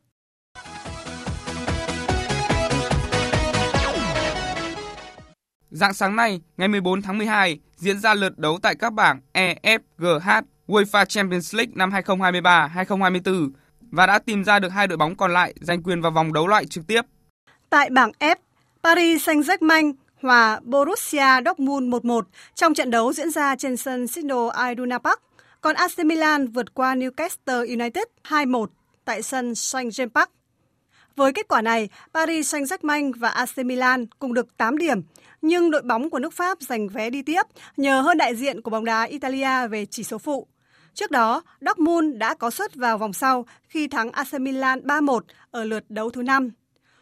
Rạng sáng nay, ngày 14 tháng 12, diễn ra lượt đấu tại các bảng E, F, G, H UEFA Champions League năm 2023-2024 và đã tìm ra được 2 đội bóng còn lại giành quyền vào vòng đấu loại trực tiếp. Tại bảng F, Paris Saint-Germain hòa Borussia Dortmund 1-1 trong trận đấu diễn ra trên sân Signal Iduna Park, còn AC Milan vượt qua Newcastle United 2-1 tại sân St James Park. Với kết quả này, Paris Saint-Germain và AC Milan cùng được 8 điểm, nhưng đội bóng của nước Pháp giành vé đi tiếp nhờ hơn đại diện của bóng đá Italia về chỉ số phụ. Trước đó, Dortmund đã có suất vào vòng sau khi thắng AC Milan 3-1 ở lượt đấu thứ 5.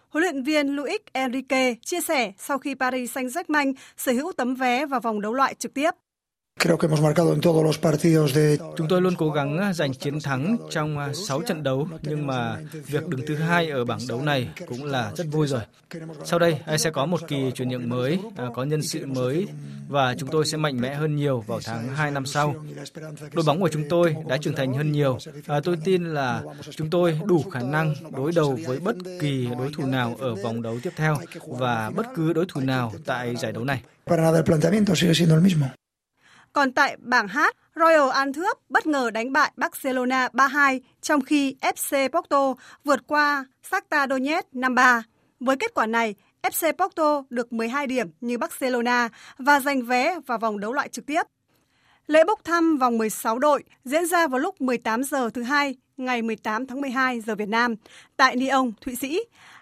Huấn luyện viên Luis Enrique chia sẻ sau khi Paris Saint-Germain sở hữu tấm vé vào vòng đấu loại trực tiếp. Chúng tôi luôn cố gắng giành chiến thắng trong 6 trận đấu, nhưng mà việc đứng thứ 2 ở bảng đấu này cũng là rất vui rồi. Sau đây sẽ có một kỳ chuyển nhượng mới, có nhân sự mới và chúng tôi sẽ mạnh mẽ hơn nhiều vào tháng 2 năm sau. Đội bóng của chúng tôi đã trưởng thành hơn nhiều. Tôi tin là chúng tôi đủ khả năng đối đầu với bất kỳ đối thủ nào ở vòng đấu tiếp theo và bất cứ đối thủ nào tại giải đấu này. Còn tại bảng H, Royal An Thước bất ngờ đánh bại Barcelona 3-2 trong khi FC Porto vượt qua Shakhtar Donetsk 5-3. Với kết quả này, FC Porto được 12 điểm như Barcelona và giành vé vào vòng đấu loại trực tiếp. Lễ bốc thăm vòng 16 đội diễn ra vào lúc 18 giờ thứ Hai ngày 18 tháng 12 giờ Việt Nam tại Lyon, Thụy Sĩ.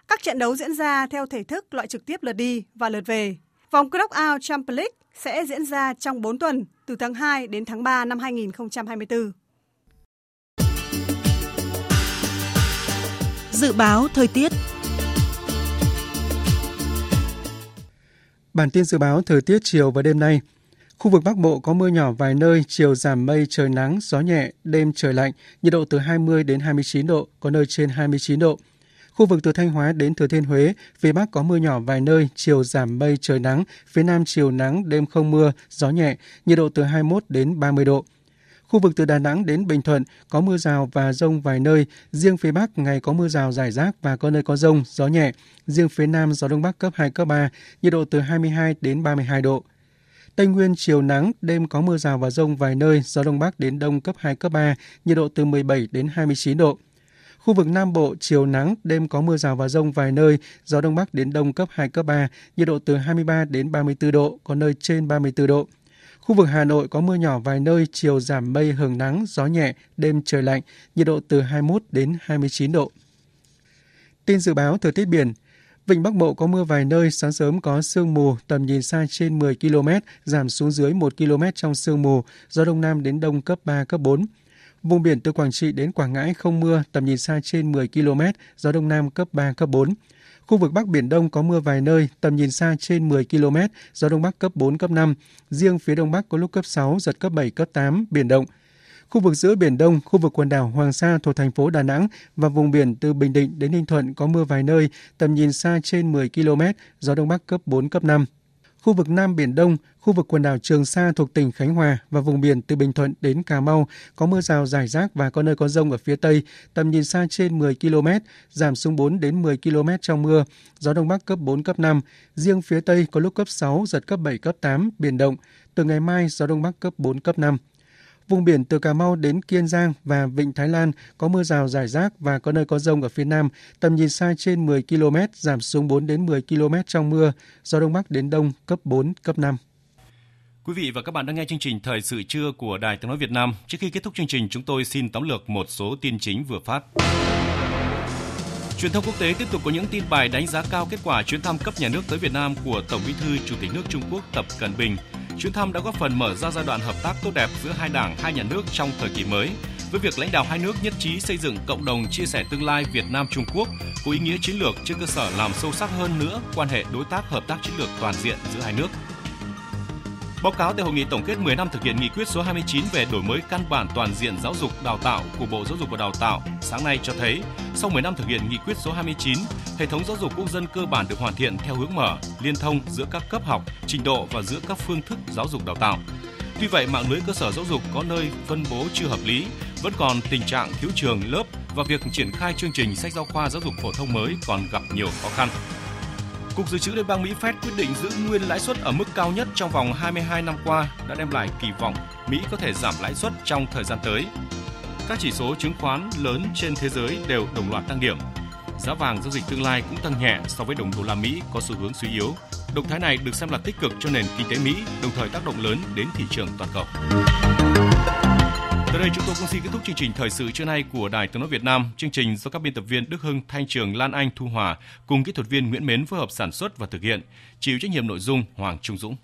Các trận đấu diễn ra theo thể thức loại trực tiếp lượt đi và lượt về. Vòng knock-out Champions League sẽ diễn ra trong 4 tuần, từ tháng 2 đến tháng 3 năm 2024. Dự báo thời tiết. Bản tin dự báo thời tiết chiều và đêm nay. Khu vực Bắc Bộ có mưa nhỏ vài nơi, chiều giảm mây, trời nắng, gió nhẹ, đêm trời lạnh, nhiệt độ từ 20 đến 29 độ, có nơi trên 29 độ. Khu vực từ Thanh Hóa đến Thừa Thiên Huế, phía Bắc có mưa nhỏ vài nơi, chiều giảm mây, trời nắng, phía Nam chiều nắng, đêm không mưa, gió nhẹ, nhiệt độ từ 21 đến 30 độ. Khu vực từ Đà Nẵng đến Bình Thuận có mưa rào và dông vài nơi, riêng phía Bắc ngày có mưa rào rải rác và có nơi có dông, gió nhẹ, riêng phía Nam gió Đông Bắc cấp 2, cấp 3, nhiệt độ từ 22 đến 32 độ. Tây Nguyên chiều nắng, đêm có mưa rào và dông vài nơi, gió Đông Bắc đến Đông cấp 2, cấp 3, nhiệt độ từ 17 đến 29 độ. Khu vực Nam Bộ, chiều nắng, đêm có mưa rào và dông vài nơi, gió Đông Bắc đến Đông cấp 2, cấp 3, nhiệt độ từ 23 đến 34 độ, có nơi trên 34 độ. Khu vực Hà Nội có mưa nhỏ vài nơi, chiều giảm mây hưởng nắng, gió nhẹ, đêm trời lạnh, nhiệt độ từ 21 đến 29 độ. Tin dự báo thời tiết biển. Vịnh Bắc Bộ có mưa vài nơi, sáng sớm có sương mù, tầm nhìn xa trên 10 km, giảm xuống dưới 1 km trong sương mù, gió Đông Nam đến Đông cấp 3, cấp 4. Vùng biển từ Quảng Trị đến Quảng Ngãi không mưa, tầm nhìn xa trên 10 km, gió Đông Nam cấp 3, cấp 4. Khu vực Bắc Biển Đông có mưa vài nơi, tầm nhìn xa trên 10 km, gió Đông Bắc cấp 4, cấp 5. Riêng phía Đông Bắc có lúc cấp 6, giật cấp 7, cấp 8, biển động. Khu vực giữa Biển Đông, khu vực quần đảo Hoàng Sa thuộc thành phố Đà Nẵng và vùng biển từ Bình Định đến Ninh Thuận có mưa vài nơi, tầm nhìn xa trên 10 km, gió Đông Bắc cấp 4, cấp 5. Khu vực Nam Biển Đông, khu vực quần đảo Trường Sa thuộc tỉnh Khánh Hòa và vùng biển từ Bình Thuận đến Cà Mau có mưa rào rải rác và có nơi có dông ở phía Tây, tầm nhìn xa trên 10 km, giảm xuống 4 đến 10 km trong mưa, gió Đông Bắc cấp 4, cấp 5. Riêng phía Tây có lúc cấp 6, giật cấp 7, cấp 8, biển động. Từ ngày mai, gió Đông Bắc cấp 4, cấp 5. Vùng biển từ Cà Mau đến Kiên Giang và Vịnh Thái Lan có mưa rào rải rác và có nơi có dông ở phía Nam, tầm nhìn xa trên 10 km, giảm xuống 4 đến 10 km trong mưa, gió Đông Bắc đến Đông cấp 4, cấp 5. Quý vị và các bạn đang nghe chương trình Thời sự trưa của Đài Tiếng nói Việt Nam. Trước khi kết thúc chương trình, chúng tôi xin tóm lược một số tin chính vừa phát. Truyền thông quốc tế tiếp tục có những tin bài đánh giá cao kết quả chuyến thăm cấp nhà nước tới Việt Nam của Tổng Bí thư Chủ tịch nước Trung Quốc Tập Cận Bình. Chuyến thăm đã góp phần mở ra giai đoạn hợp tác tốt đẹp giữa hai đảng, hai nhà nước trong thời kỳ mới, với việc lãnh đạo hai nước nhất trí xây dựng cộng đồng chia sẻ tương lai Việt Nam-Trung Quốc có ý nghĩa chiến lược trên cơ sở làm sâu sắc hơn nữa quan hệ đối tác hợp tác chiến lược toàn diện giữa hai nước. Báo cáo tại hội nghị tổng kết 10 năm thực hiện nghị quyết số 29 về đổi mới căn bản toàn diện giáo dục đào tạo của Bộ Giáo dục và Đào tạo sáng nay cho thấy, sau 10 năm thực hiện nghị quyết số 29, hệ thống giáo dục quốc dân cơ bản được hoàn thiện theo hướng mở, liên thông giữa các cấp học, trình độ và giữa các phương thức giáo dục đào tạo. Tuy vậy, mạng lưới cơ sở giáo dục có nơi phân bố chưa hợp lý, vẫn còn tình trạng thiếu trường, lớp và việc triển khai chương trình sách giáo khoa giáo dục phổ thông mới còn gặp nhiều khó khăn. Cục Dự trữ Liên bang Mỹ Fed quyết định giữ nguyên lãi suất ở mức cao nhất trong vòng 22 năm qua đã đem lại kỳ vọng Mỹ có thể giảm lãi suất trong thời gian tới. Các chỉ số chứng khoán lớn trên thế giới đều đồng loạt tăng điểm. Giá vàng giao dịch tương lai cũng tăng nhẹ so với đồng đô la Mỹ có xu hướng suy yếu. Động thái này được xem là tích cực cho nền kinh tế Mỹ, đồng thời tác động lớn đến thị trường toàn cầu. Tới đây chúng tôi cũng xin kết thúc chương trình Thời sự trưa nay của Đài Tiếng nói Việt Nam. Chương trình do các biên tập viên Đức Hưng, Thanh Trường, Lan Anh, Thu Hòa cùng kỹ thuật viên Nguyễn Mến phối hợp sản xuất và thực hiện. Chịu trách nhiệm nội dung Hoàng Trung Dũng.